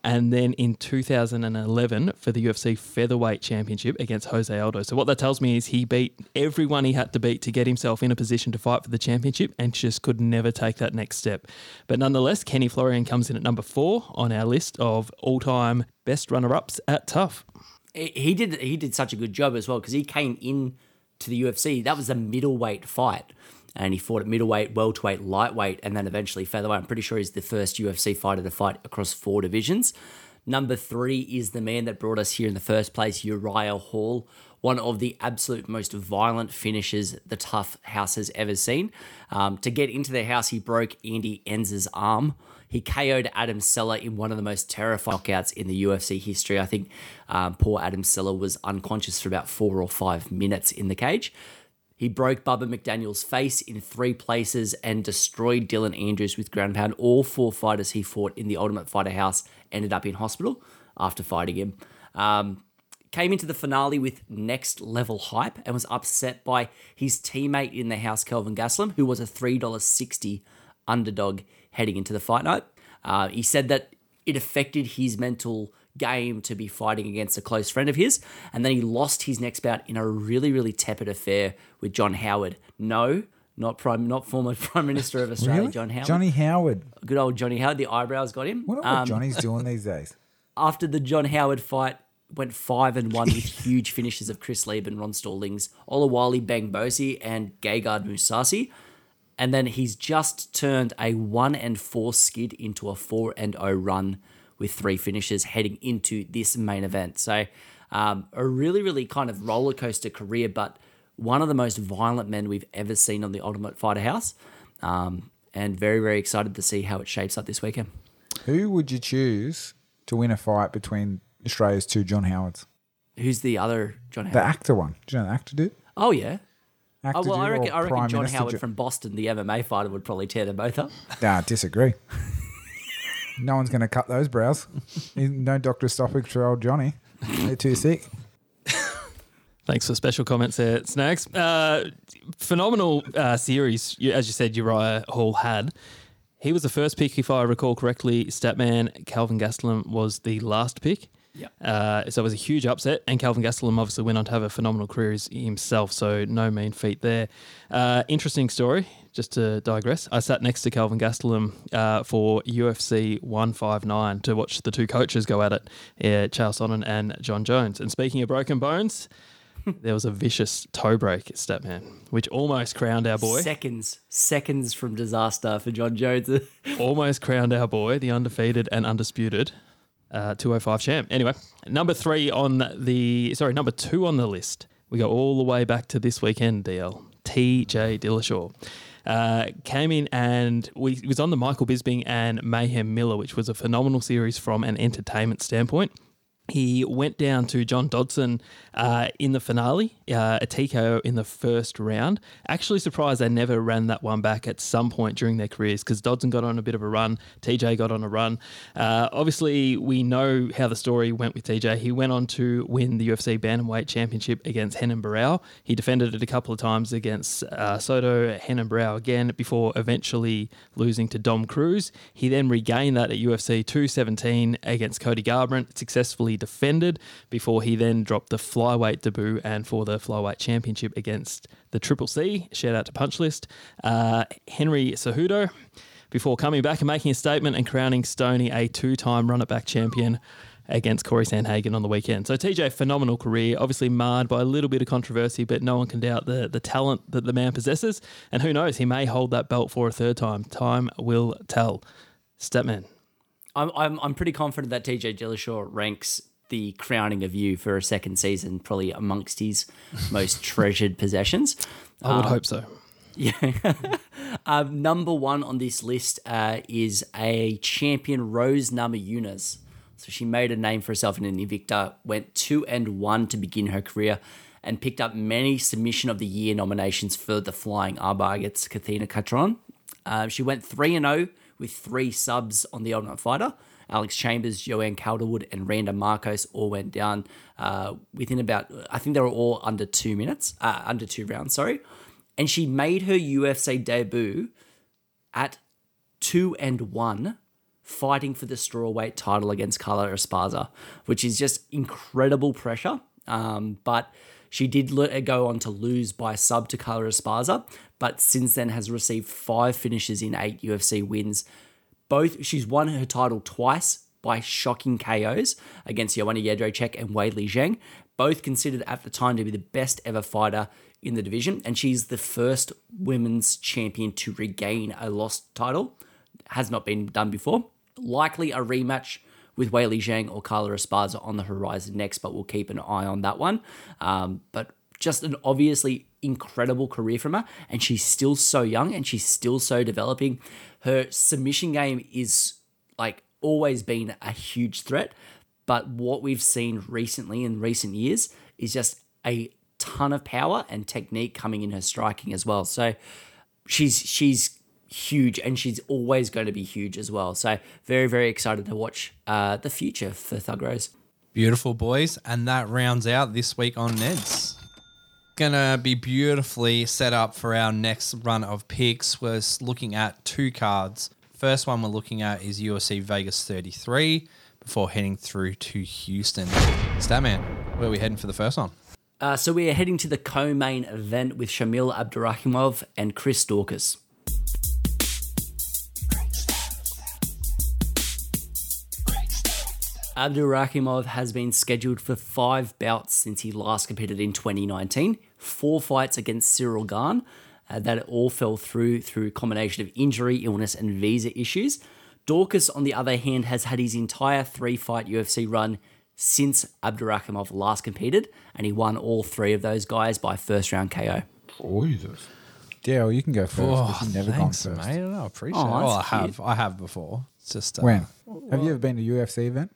And then in two thousand eleven for the U F C Featherweight Championship against Jose Aldo. So what that tells me is he beat everyone he had to beat to get himself in a position to fight for the championship and just could never take that next step. But nonetheless, Kenny Florian comes in at number four on our list of all-time best runner-ups at Tough. He did he did such a good job as well because he came in to the U F C. That was a middleweight fight. And he fought at middleweight, welterweight, lightweight, and then eventually featherweight. I'm pretty sure he's the first U F C fighter to fight across four divisions. Number three is the man that brought us here in the first place, Uriah Hall, one of the absolute most violent finishes the Tough House has ever seen. Um, to get into their house, he broke Andy Enz's arm. He K O'd Adam Sella in one of the most terrifying knockouts in the U F C history. I think um, poor Adam Sella was unconscious for about four or five minutes in the cage. He broke Bubba McDaniel's face in three places and destroyed Dylan Andrews with ground pound. All four fighters he fought in the Ultimate Fighter house ended up in hospital after fighting him. Um, came into the finale with next level hype and was upset by his teammate in the house, Kelvin Gastelum, who was a three dollars sixty underdog heading into the fight night. Uh, he said that it affected his mental game to be fighting against a close friend of his, and then he lost his next bout in a really, really tepid affair with John Howard. No, not prime, not former Prime Minister of Australia, really? John Howard. Johnny Howard. Good old Johnny Howard. The eyebrows got him. I wonder what um, Johnny's doing these days. After the John Howard fight, went five and one with huge finishes of Chris Lieben, Ron Stallings, Olawale Bangbosi, and Gegard Mousasi. And then he's just turned a one and four skid into a four and oh run with three finishes heading into this main event. So um, a really, really kind of roller coaster career, but one of the most violent men we've ever seen on the Ultimate Fighter house. Um, and very, very excited to see how it shapes up this weekend. Who would you choose to win a fight between Australia's two John Howards? Who's the other John Howard? The actor one. Do you know the actor dude? Oh, yeah. Actor oh, well, I reckon, I reckon John Minister Howard J- from Boston, the M M A fighter, would probably tear them both up. Nah, I disagree. No one's going to cut those brows. No doctor stopping for old Johnny. They're too sick. Thanks for special comments there, Snags. Uh, phenomenal uh, series, as you said, Uriah Hall had. He was the first pick, if I recall correctly. Statman, Kelvin Gastelum was the last pick. Yeah. Uh, so it was a huge upset, and Kelvin Gastelum obviously went on to have a phenomenal career himself, so no mean feat there. Uh, interesting story, just to digress. I sat next to Kelvin Gastelum uh, for U F C one fifty-nine to watch the two coaches go at it, yeah, Chael Sonnen and John Jones. And speaking of broken bones, there was a vicious toe break at Statman, which almost crowned our boy. Seconds, seconds from disaster for John Jones. Almost crowned our boy, the undefeated and undisputed Uh, two oh five champ. Anyway, number three on the, sorry, number two on the list. We go all the way back to this weekend, D L. T J Dillashaw. Uh, came in and we was on the Michael Bisping and Mayhem Miller, which was a phenomenal series from an entertainment standpoint. He went down to John Dodson uh, in the finale, uh, a T K O in the first round. Actually surprised they never ran that one back at some point during their careers because Dodson got on a bit of a run, T J got on a run. Uh, obviously, we know how the story went with T J. He went on to win the U F C Bantamweight Championship against Henan Barrow. He defended it a couple of times against uh, Soto, Henan Barrow again before eventually losing to Dom Cruz. He then regained that at U F C two seventeen against Cody Garbrandt, successfully defended before he then dropped the flyweight debut and for the flyweight championship against the Triple C, shout out to Punchlist, uh, Henry Cejudo, before coming back and making a statement and crowning Stoney a two-time run-it-back champion against Corey Sandhagen on the weekend. So T J, phenomenal career, obviously marred by a little bit of controversy, but no one can doubt the the talent that the man possesses. And who knows, he may hold that belt for a third time. Time will tell. Statman. I'm I'm I'm pretty confident that T J Dillashaw ranks the crowning of you for a second season probably amongst his most treasured possessions. I would um, hope so. Yeah. um, number one on this list uh, is a champion, Rose Namajunas. So she made a name for herself in an Invicta, went two and one to begin her career, and picked up many Submission of the Year nominations for the Flying Armbar against Katina Catron. Uh, she went three and zero with three subs on the Ultimate Fighter. Alex Chambers, Joanne Calderwood, and Randa Marcos all went down uh, within about, I think they were all under two minutes, uh, under two rounds, sorry. And she made her U F C debut at two and one, fighting for the strawweight title against Carla Esparza, which is just incredible pressure. Um, but she did go on to lose by sub to Carla Esparza, but since then has received five finishes in eight U F C wins. Both, she's won her title twice by shocking K Os against Joanna Jędrzejczyk and Weili Zhang, both considered at the time to be the best ever fighter in the division, and she's the first women's champion to regain a lost title. Has not been done before. Likely a rematch with Weili Zhang or Carla Esparza on the horizon next, but we'll keep an eye on that one. Um, but just an obviously incredible career from her, and she's still so young and she's still so developing. Her submission game is like always been a huge threat, but what we've seen recently in recent years is just a ton of power and technique coming in her striking as well. So she's she's huge, and she's always going to be huge as well. So very, very excited to watch uh, the future for Thug Rose. Beautiful, boys. And that rounds out this week on Neds. Gonna be beautifully set up for our next run of picks. We're looking at two cards. First one we're looking at is U F C Vegas thirty-three before heading through to Houston. Statman, where are we heading for the first one? Uh, so we are heading to the co-main event with Shamil Abdurakhimov and Chris Daukaus. Abdurakhimov has been scheduled for five bouts since he last competed in twenty nineteen, four fights against Cyril Gane, uh, that all fell through through a combination of injury, illness, and visa issues. Daukaus, on the other hand, has had his entire three-fight U F C run since Abdurakhimov last competed, and he won all three of those guys by first-round K O. Oh, Jesus. Dale, you can go first. Oh, you've never thanks, gone first. Mate. I appreciate oh, it. Oh, I have. I have before. It's just uh, when? Have you ever been to a U F C event?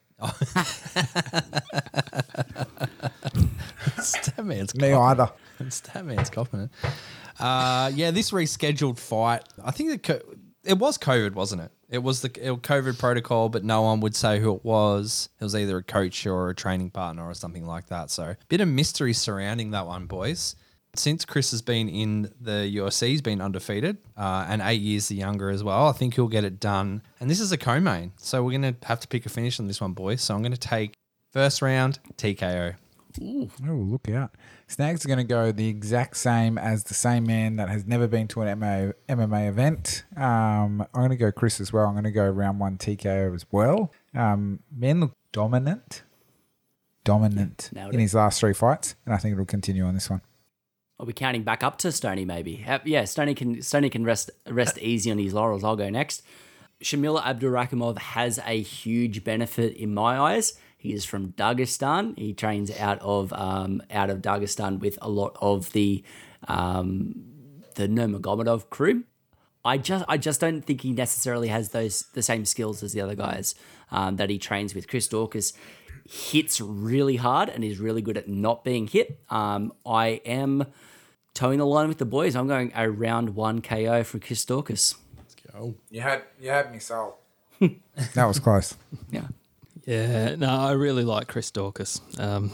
Statman's me either. Statman's confident. Uh, yeah, this rescheduled fight. I think it, co- it was COVID, wasn't it? It was the it was COVID protocol, but no one would say who it was. It was either a coach or a training partner or something like that. So a bit of mystery surrounding that one, boys. Since Chris has been in the U F C, he's been undefeated uh, and eight years the younger as well. I think he'll get it done. And this is a co-main, so we're going to have to pick a finish on this one, boys. So I'm going to take first round T K O. Ooh. Oh, look out. Snags are going to go the exact same as the same man that has never been to an M M A event. Um, I'm going to go Chris as well. I'm going to go round one T K O as well. Um, men look dominant, dominant yeah, in his last three fights, and I think it'll continue on this one. Are we counting back up to Stoney maybe? Yeah, Stoney can Stoney can rest rest easy on his laurels. I'll go next. Shamil Abdurakhimov has a huge benefit in my eyes. He is from Dagestan. He trains out of um, out of Dagestan with a lot of the um, the Nurmagomedov crew. I just I just don't think he necessarily has those the same skills as the other guys um, that he trains with. Chris Daukaus hits really hard and is really good at not being hit. Um, I am towing the line with the boys. I'm going a round one K O for Chris Daukaus. Let's go. You had you had me sold. That was close. Yeah. Yeah. No, I really like Chris Daukaus. Um,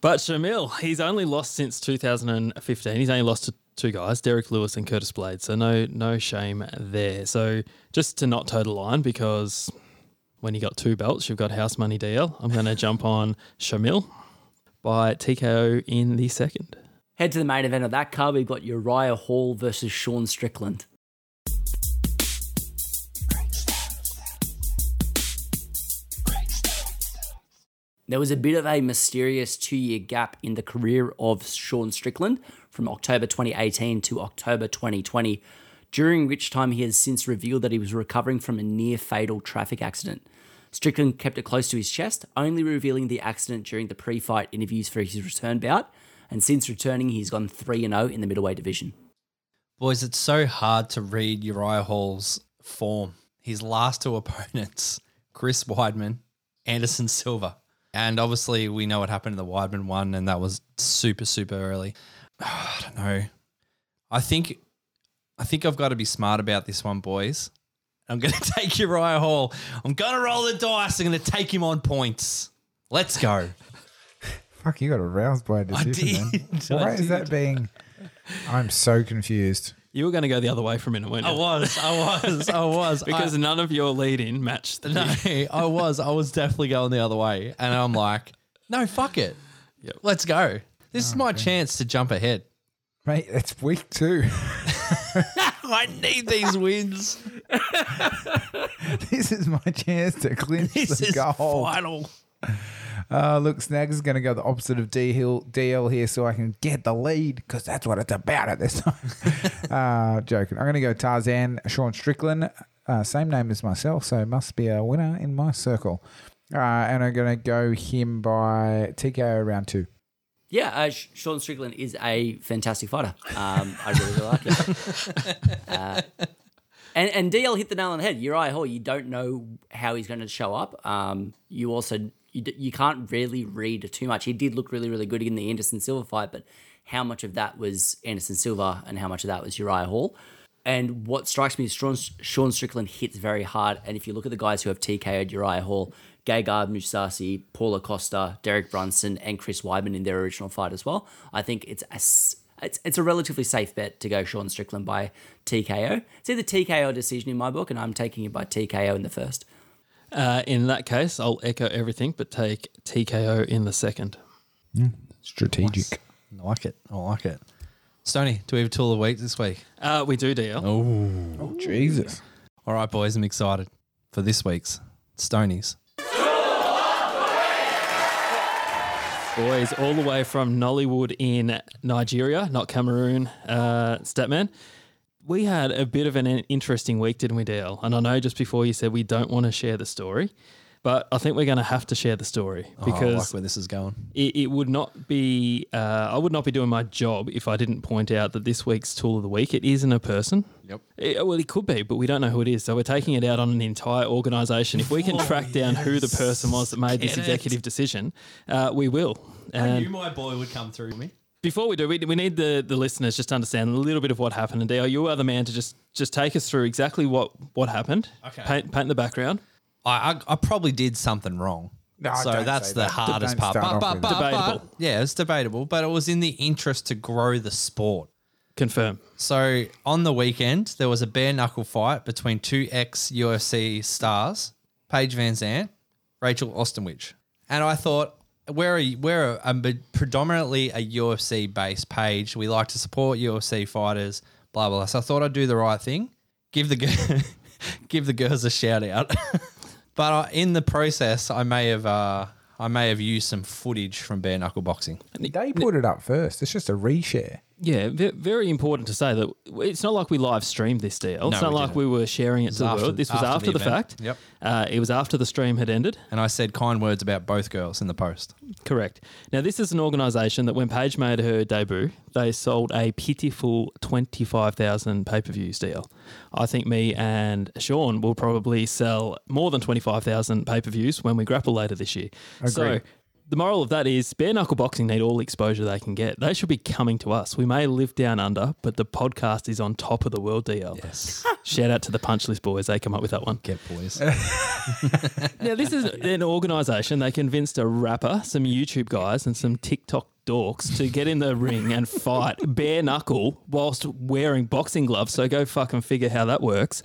but Shamil, he's only lost since two thousand fifteen. He's only lost to two guys, Derek Lewis and Curtis Blade. So no, no shame there. So just to not toe the line, because when you got two belts, you've got house money D L. I'm going to jump on Shamil by T K O in the second. Head to the main event of that card. We've got Uriah Hall versus Sean Strickland. There was a bit of a mysterious two-year gap in the career of Sean Strickland from October twenty eighteen to October twenty twenty, during which time he has since revealed that he was recovering from a near-fatal traffic accident. Strickland kept it close to his chest, only revealing the accident during the pre-fight interviews for his return bout, and since returning, he's gone three and oh in the middleweight division. Boys, it's so hard to read Uriah Hall's form. His last two opponents, Chris Weidman, Anderson Silva. And obviously we know what happened in the Weidman one, and that was super, super early. Oh, I don't know. I think I think I've got to be smart about this one, boys. I'm going to take Uriah Hall. I'm going to roll the dice. I'm going to take him on points. Let's go. Fuck, you got aroused by a decision, I did. Man. Why I is did. that being... I'm so confused. You were going to go the other way for a minute, weren't you? I was, I was, I was. Because I, none of your lead-in matched the No, I was. I was definitely going the other way. And I'm like, no, fuck it. Yep. Let's go. This oh, is my man. chance to jump ahead. Mate, it's week two. I need these wins. This is my chance to clinch this the goal. This is final. Uh, look, Snags is going to go the opposite of D L here so I can get the lead because that's what it's about at this time. uh, joking. I'm going to go Tarzan, Sean Strickland, uh, same name as myself, so must be a winner in my circle. Uh, and I'm going to go him by T K O round two. Yeah, uh, Sean Strickland is a fantastic fighter. Um, I really, really like him. Uh, and, and D L hit the nail on the head. Uriah Hall, you don't know how he's going to show up. Um, you also... You, you can't really read too much. He did look really, really good in the Anderson Silva fight, but how much of that was Anderson Silva and how much of that was Uriah Hall? And what strikes me is Sean, Sean Strickland hits very hard. And if you look at the guys who have T K O'd Uriah Hall, Gegard Mousasi, Paula Costa, Derek Brunson, and Chris Weidman in their original fight as well, I think it's a, it's, it's a relatively safe bet to go Sean Strickland by T K O. It's either T K O or decision in my book, and I'm taking it by T K O in the first. Uh, in that case, I'll echo everything, but take T K O in the second. Mm, strategic. Nice. I like it. I like it. Stoney, do we have tool of the week this week? Uh, we do, D L. Oh, oh Jesus. All right, boys, I'm excited for this week's Stoney's Tool of the Week. Boys, all the way from Nollywood in Nigeria, not Cameroon, uh, Statman. We had a bit of an interesting week, didn't we, D L? And I know just before you said we don't want to share the story, but I think we're going to have to share the story because oh, I like where this is going. It, it would not be, uh, I would not be doing my job if I didn't point out that this week's Tool of the Week, it isn't a person. Yep. It, well, it could be, but we don't know who it is. So we're taking it out on an entire organisation. If we can oh, track yes. down who the person was that made Get this executive it. decision, uh, we will. And I knew my boy would come through me. Before we do, we, we need the, the listeners just to understand a little bit of what happened. And D L, you are the man to just, just take us through exactly what, what happened. Okay. Paint, paint the background. I, I I probably did something wrong. No, so that's the that. hardest part. But, but, but, debatable. But, yeah, it's debatable, but it was in the interest to grow the sport. Confirm. So on the weekend, there was a bare-knuckle fight between two ex-U F C stars, Paige Van Zandt, Rachel Ostinwich. And I thought... We're a, we're a, a predominantly a U F C-based page. We like to support U F C fighters, blah, blah, blah. So I thought I'd do the right thing, give the give the girls a shout-out. But I, in the process, I may have uh, I may have used some footage from bare-knuckle boxing. They put it up first. It's just a reshare. Yeah, very important to say that it's not like we live streamed this deal. No, it's not we like didn't. we were sharing it, it to after, the world. This after was after the, the fact. Yep. Uh, it was after the stream had ended. And I said kind words about both girls in the post. Correct. Now, this is an organisation that when Paige made her debut, they sold a pitiful twenty-five thousand pay-per-views deal. I think me and Sean will probably sell more than twenty-five thousand pay-per-views when we grapple later this year. Agreed. So, the moral of that is bare-knuckle boxing need all the exposure they can get. They should be coming to us. We may live down under, but the podcast is on top of the world, D L. Yes. Shout out to the Punchlist boys. They come up with that one. Get boys. Now, this is an organisation. They convinced a rapper, some YouTube guys, and some TikTok dorks to get in the ring and fight bare-knuckle whilst wearing boxing gloves. So go fucking figure how that works.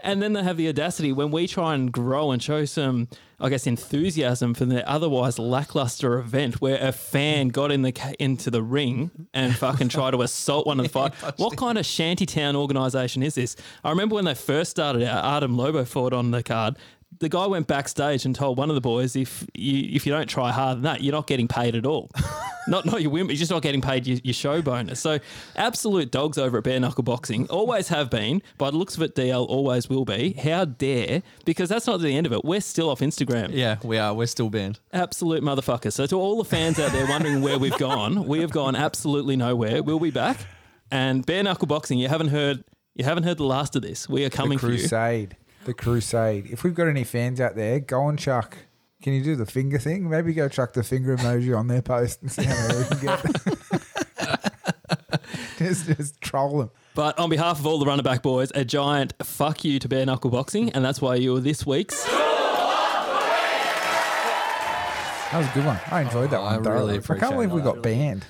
And then they have the audacity when we try and grow and show some... I guess, enthusiasm for the otherwise lackluster event where a fan got in the into the ring and fucking tried to assault one of the fight. What kind of shantytown organisation is this? I remember when they first started out, Artem Lobo fought on the card. the guy went backstage and told one of the boys, if you if you don't try hard than that, you're not getting paid at all. Not not your women, you're just not getting paid your, your show bonus. So absolute dogs over at bare knuckle boxing. Always have been. By the looks of it, D L always will be. How dare? Because that's not the end of it. We're still off Instagram. Yeah, we are. We're still banned. Absolute motherfuckers. So to all the fans out there wondering where we've gone, we have gone absolutely nowhere. We'll be back. And bare knuckle boxing, you haven't heard you haven't heard the last of this. We are coming for you. Crusade. The crusade. If we've got any fans out there, go and chuck. Can you do the finger thing? Maybe go chuck the finger emoji on their post and see how we can get. just, just troll them. But on behalf of all the Runnerback boys, a giant fuck you to bare knuckle boxing, and that's why you are this week's. That was a good one. I enjoyed oh, that one. I thoroughly. really appreciate it. I can't believe we got really. banned.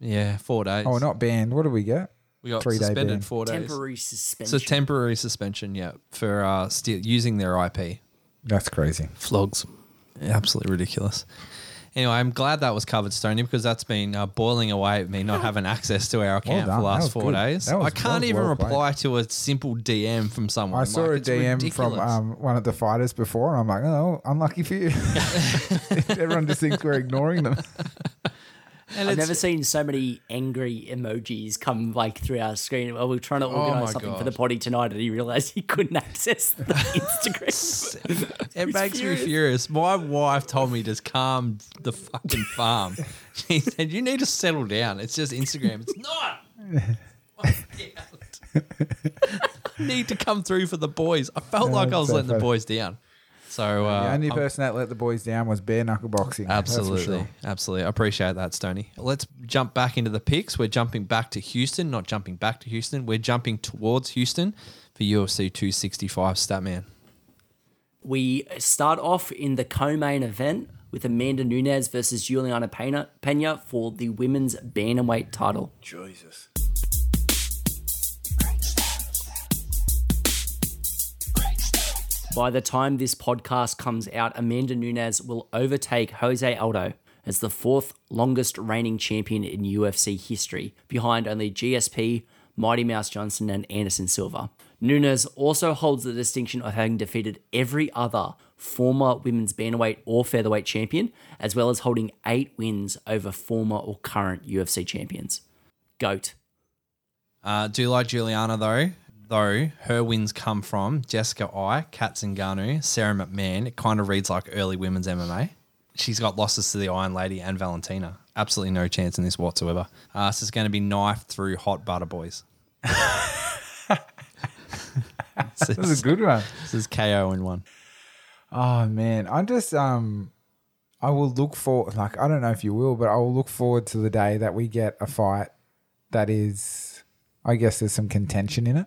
Yeah, four days. Oh, not banned. What do we get? We got Three suspended day four days. Temporary suspension. So temporary suspension, yeah, for uh, st- using their I P. That's crazy. Flogs. Yeah, absolutely ridiculous. Anyway, I'm glad that was covered, Stoney, because that's been uh, boiling away at me not having access to our account well for the last four good. days. Was, I can't even well reply played. to a simple D M from someone. I saw like, a D M ridiculous. from um, one of the fighters before, and I'm like, oh, unlucky for you. Everyone just thinks we're ignoring them. And I've never seen so many angry emojis come like through our screen. Well, we were trying to organise oh something God. for the potty tonight, and he realised he couldn't access the Instagram. It makes furious. me furious. My wife told me just calm the fucking farm. She said, you need to settle down. It's just Instagram. It's not. I need to come through for the boys. I felt no, like I was so letting funny. the boys down. So uh, the only person um, that let the boys down was bare knuckle boxing. Absolutely, sure. absolutely. I appreciate that, Stoney. Let's jump back into the picks. We're jumping back to Houston, not jumping back to Houston. We're jumping towards Houston for U F C two sixty-five. Statman. We start off in the co-main event with Amanda Nunes versus Julianna Peña, Peña for the women's bantamweight title. Jesus. By the time this podcast comes out, Amanda Nunes will overtake Jose Aldo as the fourth longest reigning champion in U F C history, behind only G S P, Mighty Mouse Johnson, and Anderson Silva. Nunes also holds the distinction of having defeated every other former women's bantamweight or featherweight champion, as well as holding eight wins over former or current U F C champions. Goat. Uh, do you like Juliana, though? Though her wins come from Jessica Ai, Kat Zingano, Sarah McMahon. It kind of reads like early women's M M A. She's got losses to the Iron Lady and Valentina. Absolutely no chance in this whatsoever. Uh, this is going to be knifed through hot butter, boys. This is a good one. This is K O in one. Oh, man. I'm just, um, I will look for, like, I don't know if you will, but I will look forward to the day that we get a fight that is, I guess there's some contention in it.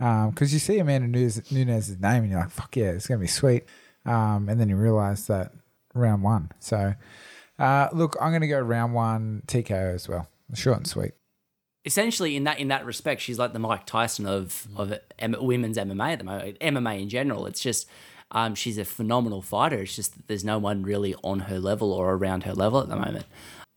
Because um, you see Amanda Nunes, Nunes' name and you're like, fuck yeah, it's going to be sweet. Um, and then you realise that round one. So, uh, look, I'm going to go round one T K O as well. Short and sweet. Essentially, in that in that respect, she's like the Mike Tyson of, of M- women's M M A at the moment, M M A in general. It's just um, she's a phenomenal fighter. It's just that there's no one really on her level or around her level at the moment.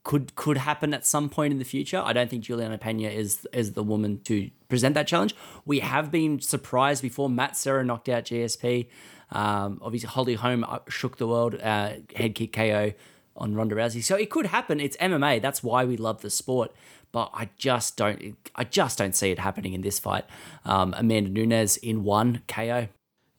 Could could happen at some point in the future. I don't think Juliana Peña is is the woman to present that challenge. We have been surprised before. Matt Serra knocked out G S P. Um, obviously, Holly Holm shook the world, uh, head kick K O on Ronda Rousey. So it could happen. It's M M A. That's why we love the sport. But I just don't. I just don't see it happening in this fight. Um, Amanda Nunes in one K O.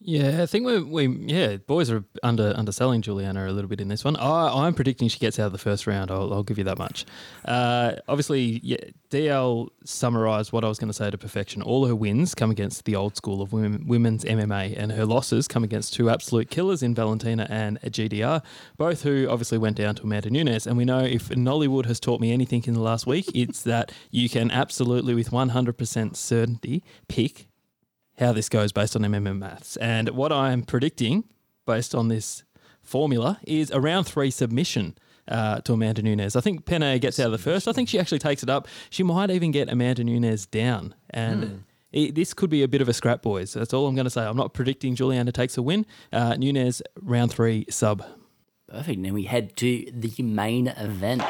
Yeah, I think we we yeah, boys are under underselling Juliana a little bit in this one. I, I'm predicting she gets out of the first round. I'll, I'll give you that much. Uh, obviously, yeah, D L summarised what I was going to say to perfection. All her wins come against the old school of women, women's M M A, and her losses come against two absolute killers in Valentina and G D R, both who obviously went down to Amanda Nunes. And we know if Nollywood has taught me anything in the last week, it's that you can absolutely, with one hundred percent certainty, pick how this goes based on M M A maths. And what I'm predicting based on this formula is a round three submission uh, to Amanda Nunes. I think Peña gets out of the first. I think she actually takes it up. She might even get Amanda Nunes down. And mm. it, this could be a bit of a scrap, boys. That's all I'm going to say. I'm not predicting Juliana takes a win. Uh, Nunes, round three sub. Perfect. And then we head to the main event.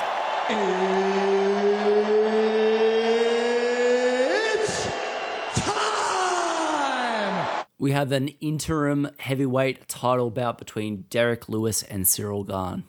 we have an interim heavyweight title bout between Derek Lewis and Cyril Gane.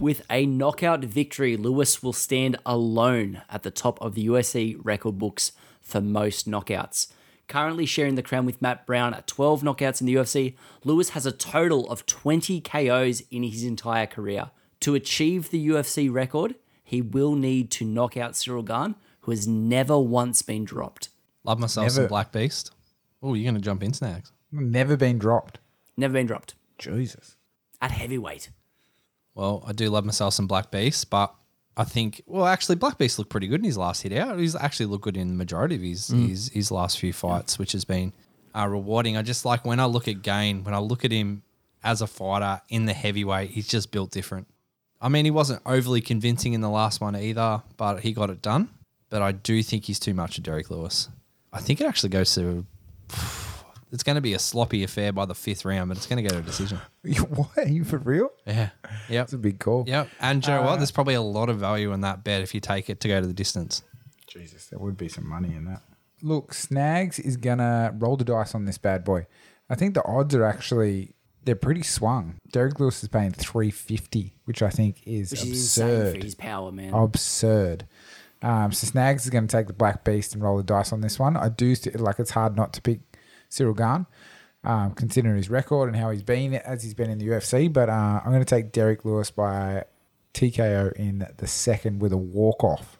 With a knockout victory, Lewis will stand alone at the top of the U F C record books for most knockouts. Currently sharing the crown with Matt Brown at twelve knockouts in the U F C, Lewis has a total of twenty K Os in his entire career. To achieve the U F C record, he will need to knock out Cyril Gane, who has never once been dropped. Love myself never. Some Black Beast. Oh, you're going to jump in, Snags. Never been dropped. Never been dropped. Jesus. At heavyweight. Well, I do love myself some Black Beast, but I think, well, actually, Black Beast looked pretty good in his last hit out. He's actually looked good in the majority of his mm. his, his last few fights, which has been uh, rewarding. I just like when I look at Gane, when I look at him as a fighter in the heavyweight, he's just built different. I mean, he wasn't overly convincing in the last one either, but he got it done. But I do think he's too much of Derek Lewis. I think it actually goes to... It's going to be a sloppy affair by the fifth round, but it's going to go to a decision. What? Are you for real? Yeah. Yep. That's a big call. Yep. And you know uh, what? There's probably a lot of value in that bet if you take it to go to the distance. Jesus, there would be some money in that. Look, Snags is going to roll the dice on this bad boy. I think the odds are actually, they're pretty swung. Derek Lewis is paying three fifty, which I think is which absurd. Is insane for his power, man. Absurd. Um, so Snags is going to take the Black Beast and roll the dice on this one. I do, st- like, it's hard not to pick Cyril Gane, um, considering his record and how he's been as he's been in the U F C. But uh, I'm going to take Derek Lewis by T K O in the second with a walk-off.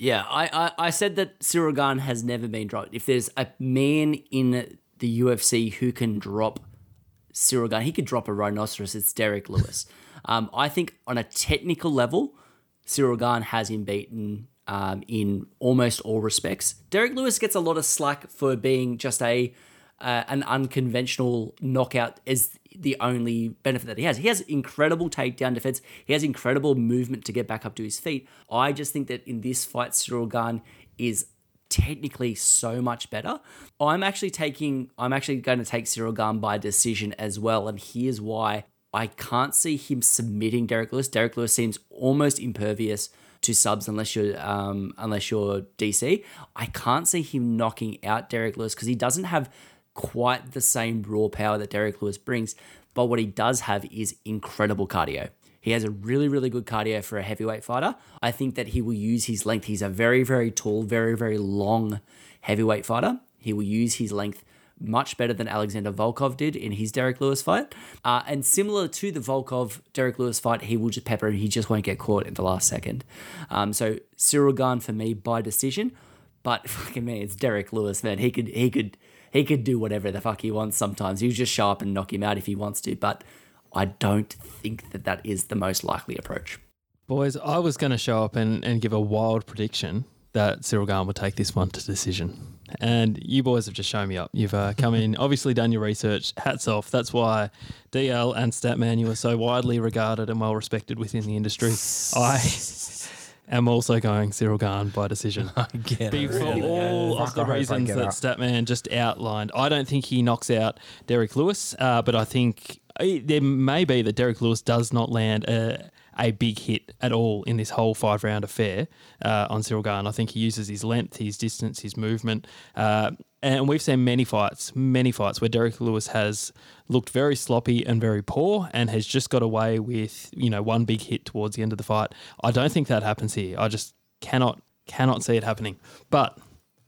Yeah, I, I, I said that Cyril Gane has never been dropped. If there's a man in the U F C who can drop Cyril Gane, he could drop a rhinoceros, it's Derek Lewis. um, I think on a technical level, Cyril Gane has him beaten um, in almost all respects. Derek Lewis gets a lot of slack for being just a... Uh, an unconventional knockout is the only benefit that he has. He has incredible takedown defense. He has incredible movement to get back up to his feet. I just think that in this fight, Cyril Gane is technically so much better. I'm actually taking, I'm actually going to take Cyril Gane by decision as well. And here's why. I can't see him submitting Derek Lewis. Derek Lewis seems almost impervious to subs unless you're um, unless you're D C. I can't see him knocking out Derek Lewis because he doesn't have quite the same raw power that Derek Lewis brings, but what he does have is incredible cardio. He has a really, really good cardio for a heavyweight fighter. I think that he will use his length. He's a very, very tall, very, very long heavyweight fighter. He will use his length much better than Alexander Volkov did in his Derek Lewis fight. Uh, and similar to the Volkov-Derek Lewis fight, he will just pepper and he just won't get caught at the last second. Um, so Cyril Gane for me by decision, but fucking man, it's Derek Lewis, man. He could, he could... He could do whatever the fuck he wants sometimes. He'll just show up and knock him out if he wants to, but I don't think that that is the most likely approach. Boys, I was going to show up and, and give a wild prediction that Cyril Gane will take this one to decision. And you boys have just shown me up. You've uh, come in, obviously done your research, hats off. That's why D L and Statman, you are so widely regarded and well respected within the industry. I... I'm also going Cyril Gane by decision. I get it. For really all of the reasons that Statman just outlined, I don't think he knocks out Derek Lewis, uh, but I think there may be that Derek Lewis does not land a, a big hit at all in this whole five-round affair uh, on Cyril Gane. I think he uses his length, his distance, his movement. Uh, and we've seen many fights, many fights where Derek Lewis has looked very sloppy and very poor and has just got away with, you know, one big hit towards the end of the fight. I don't think that happens here. I just cannot cannot see it happening. But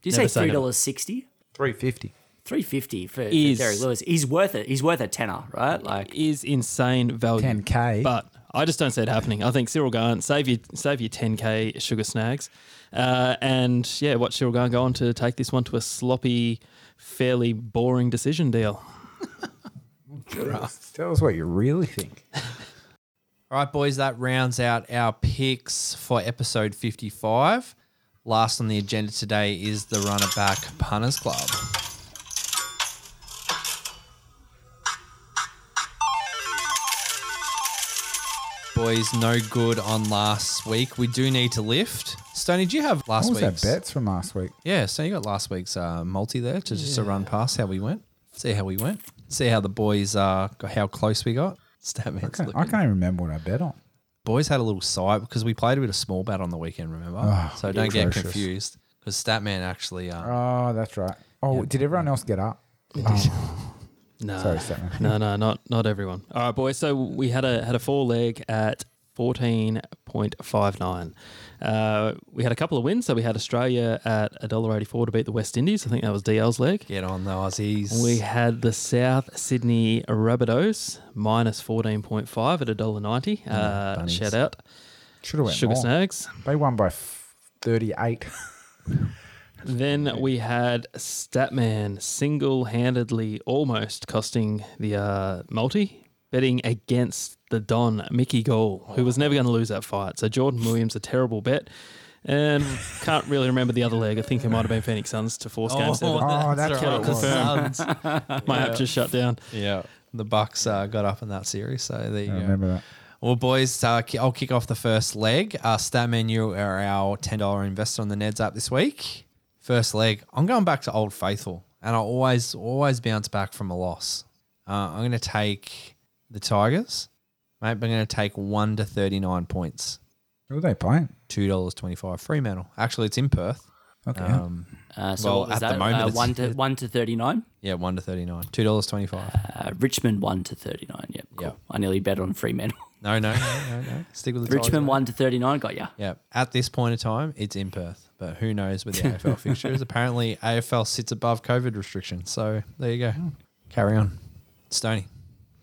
did you say three dollars sixty? three fifty. Three fifty for, is, for Derek Lewis. He's worth it. He's worth a tenner, right? Like is insane value. Ten k. But I just don't see it happening. I think Cyril Gane save your save your ten k sugar snags, uh, and yeah, watch Cyril Gane go on to take this one to a sloppy, fairly boring decision deal. Tell us what you really think. All right, boys. That rounds out our picks for episode fifty-five. Last on the agenda today is the Runner Back Punters Club. Boys, no good on last week. We do need to lift. Stoney, did you have last week's? What was that bets from last week? Yeah, so you got last week's uh, multi there to just yeah. to run past how we went. See how we went. See how the boys, uh, how close we got. Statman's looking. I can't even remember what I bet on. boys had a little sigh because we played a bit of small bat on the weekend, remember? Oh, so don't atrocious. get confused because Statman actually. Um, oh, that's right. Oh, yeah. Did everyone else get up? Oh. No, Sorry, Statman. no, no, not not everyone. All right, boys. So we had a had a four leg at fourteen point five nine. Uh, we had a couple of wins. So we had Australia at one dollar eighty-four to beat the West Indies. I think that was D L's leg. Get on the Aussies. We had the South Sydney Rabbitohs minus fourteen point five at one dollar ninety. Mm, uh, shout out. Should have went Sugar more. Snags. They won by thirty-eight. Then we had Statman single-handedly almost costing the uh, multi, betting against the Don, Mickey Gall, who was never going to lose that fight. So Jordan Williams, a terrible bet. And can't really remember the other leg. I think it might have been Phoenix Suns to force oh, game seven. Oh, that's right. Confirmed. My yeah. app just shut down. Yeah. The Bucks uh, got up in that series. So there you I go. remember that. Well, boys, uh, I'll kick off the first leg. Uh, Statman, you are our ten dollars investor on the Neds app this week. First leg, I'm going back to Old Faithful. And I always, always bounce back from a loss. Uh, I'm going to take the Tigers. Mate, I'm going to take one to thirty-nine points. Who are they playing? two dollars twenty-five. Fremantle. Actually, it's in Perth. Okay. Um, uh, so well, what was at that? the moment, uh, one, to, one to thirty-nine? Yeah, one to thirty-nine. two dollars twenty-five. Uh, Richmond, one to thirty-nine. Yep. Cool. Yep. I nearly bet on Fremantle. No, no, no, no. no. Stick with the Richmond, Tigers, one to thirty-nine. Got ya. Yeah. At this point in time, it's in Perth. But who knows with the A F L fixtures? Apparently, A F L sits above COVID restrictions. So there you go. Mm. Carry on. Stoney.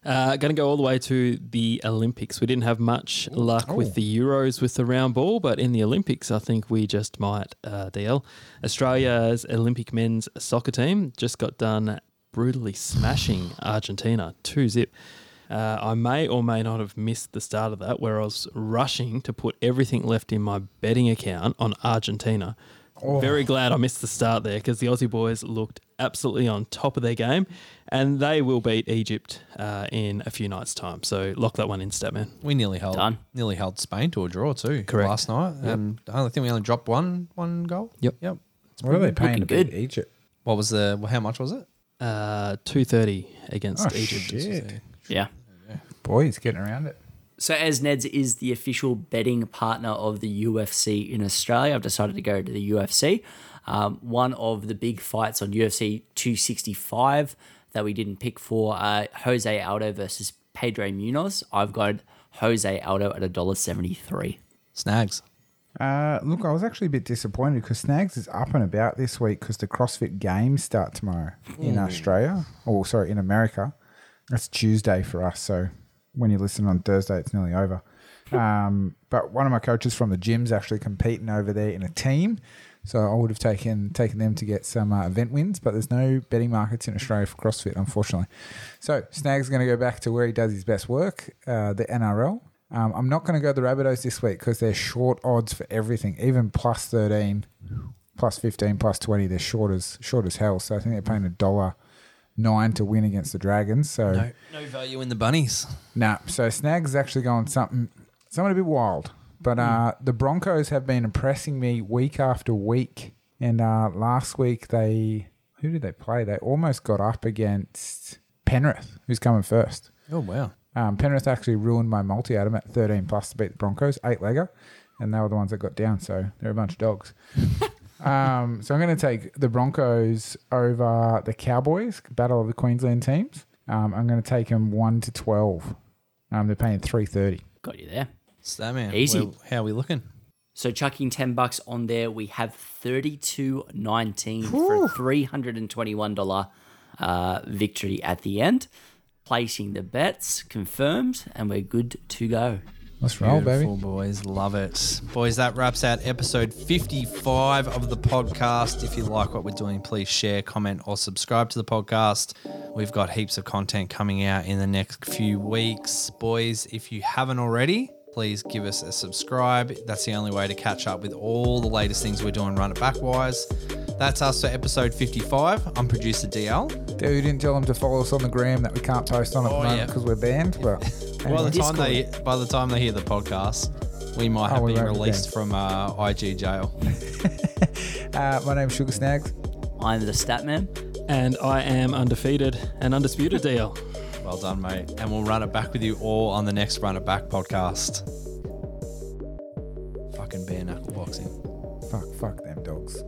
Uh, going to go all the way to the Olympics. We didn't have much Ooh, luck oh. with the Euros with the round ball, but in the Olympics, I think we just might, uh, D L. Australia's Olympic men's soccer team just got done brutally smashing Argentina, two zip. Uh, I may or may not have missed the start of that, where I was rushing to put everything left in my betting account on Argentina. Oh. Very glad I missed the start there because the Aussie boys looked absolutely on top of their game, and they will beat Egypt uh, in a few nights' time. So lock that one in, Statman. We nearly held Done. nearly held Spain to a draw too. Correct. Last night. Yep. Um, I think we only dropped one one goal. Yep. Yep. It's what are they paying to beat Egypt? What was the? How much was it? Uh, two thirty against oh, Egypt. Shit. Yeah. yeah. Boy, he's getting around it. So as Neds is the official betting partner of the U F C in Australia, I've decided to go to the U F C. Um, one of the big fights on U F C two sixty-five that we didn't pick for, uh, Jose Aldo versus Pedro Munoz. I've got Jose Aldo at one dollar seventy-three. Snags. Uh, look, I was actually a bit disappointed because Snags is up and about this week because the CrossFit Games start tomorrow mm. in Australia. Oh, sorry, in America. That's Tuesday for us, so when you listen on Thursday, it's nearly over. Um, but one of my coaches from the gym's actually competing over there in a team. So I would have taken taken them to get some uh, event wins, but there's no betting markets in Australia for CrossFit, unfortunately. So Snag's going to go back to where he does his best work, uh, the N R L. Um, I'm not going to go the Rabbitohs this week because they're short odds for everything, even plus thirteen, plus fifteen, plus twenty. They're short as, short as hell. So I think they're paying a dollar nine to win against the Dragons. So no, no value in the bunnies. Nah. So Snag's actually going something something a bit wild. But mm. uh, the Broncos have been impressing me week after week. And uh, last week they who did they play? They almost got up against Penrith, who's coming first. Oh wow. Um, Penrith actually ruined my multi at thirteen plus to beat the Broncos, eight legger. And they were the ones that got down, so they're a bunch of dogs. Um, so I'm going to take the Broncos over the Cowboys, battle of the Queensland teams. Um, I'm going to take them one to twelve. Um, they're paying three thirty. Got you there. So man, easy. Well, how are we looking? So chucking ten bucks on there, we have thirty two nineteen for a three hundred and twenty one dollar uh, victory at the end. Placing the bets confirmed, and we're good to go. Let's roll, baby. Boys, love it. Boys, that wraps out episode fifty-five of the podcast. If you like what we're doing, please share, comment, or subscribe to the podcast. We've got heaps of content coming out in the next few weeks. Boys, if you haven't already, please give us a subscribe. That's the only way to catch up with all the latest things we're doing Run It Back-wise. That's us for episode fifty-five. I'm producer D L. Dude, you didn't tell them to follow us on the gram that we can't post on at oh, the moment because yeah. we're banned. Yeah. Well, anyway. by, the time they, by the time they hear the podcast, we might have oh, been released from uh, I G jail. uh, my name's Sugar Snags. I'm the Statman. And I am undefeated and undisputed D L. Well done, mate. And we'll run it back with you all on the next Run It Back podcast. fucking bare knuckle boxing. Fuck, fuck them dogs.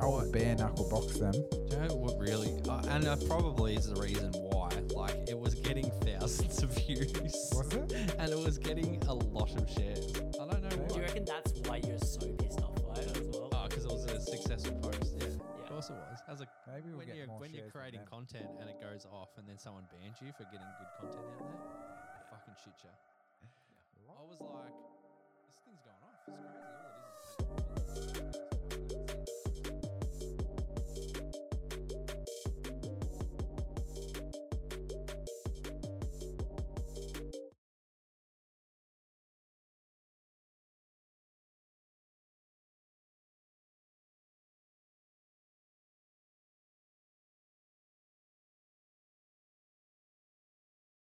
I would bare knuckle box them. You know what really, uh, and that probably is the reason why. Like, it was getting thousands of views. Was it? And it was getting a lot of shares. I don't know. Do you reckon that's why you're so pissed off by it as well? Oh, because it was a successful post. Yeah. It was. As a, Maybe we'll when, get you're, more when you're creating content and it goes off and then someone bans you for getting good content out there, fucking shit show. Yeah. I was like, this thing's going off. It's great.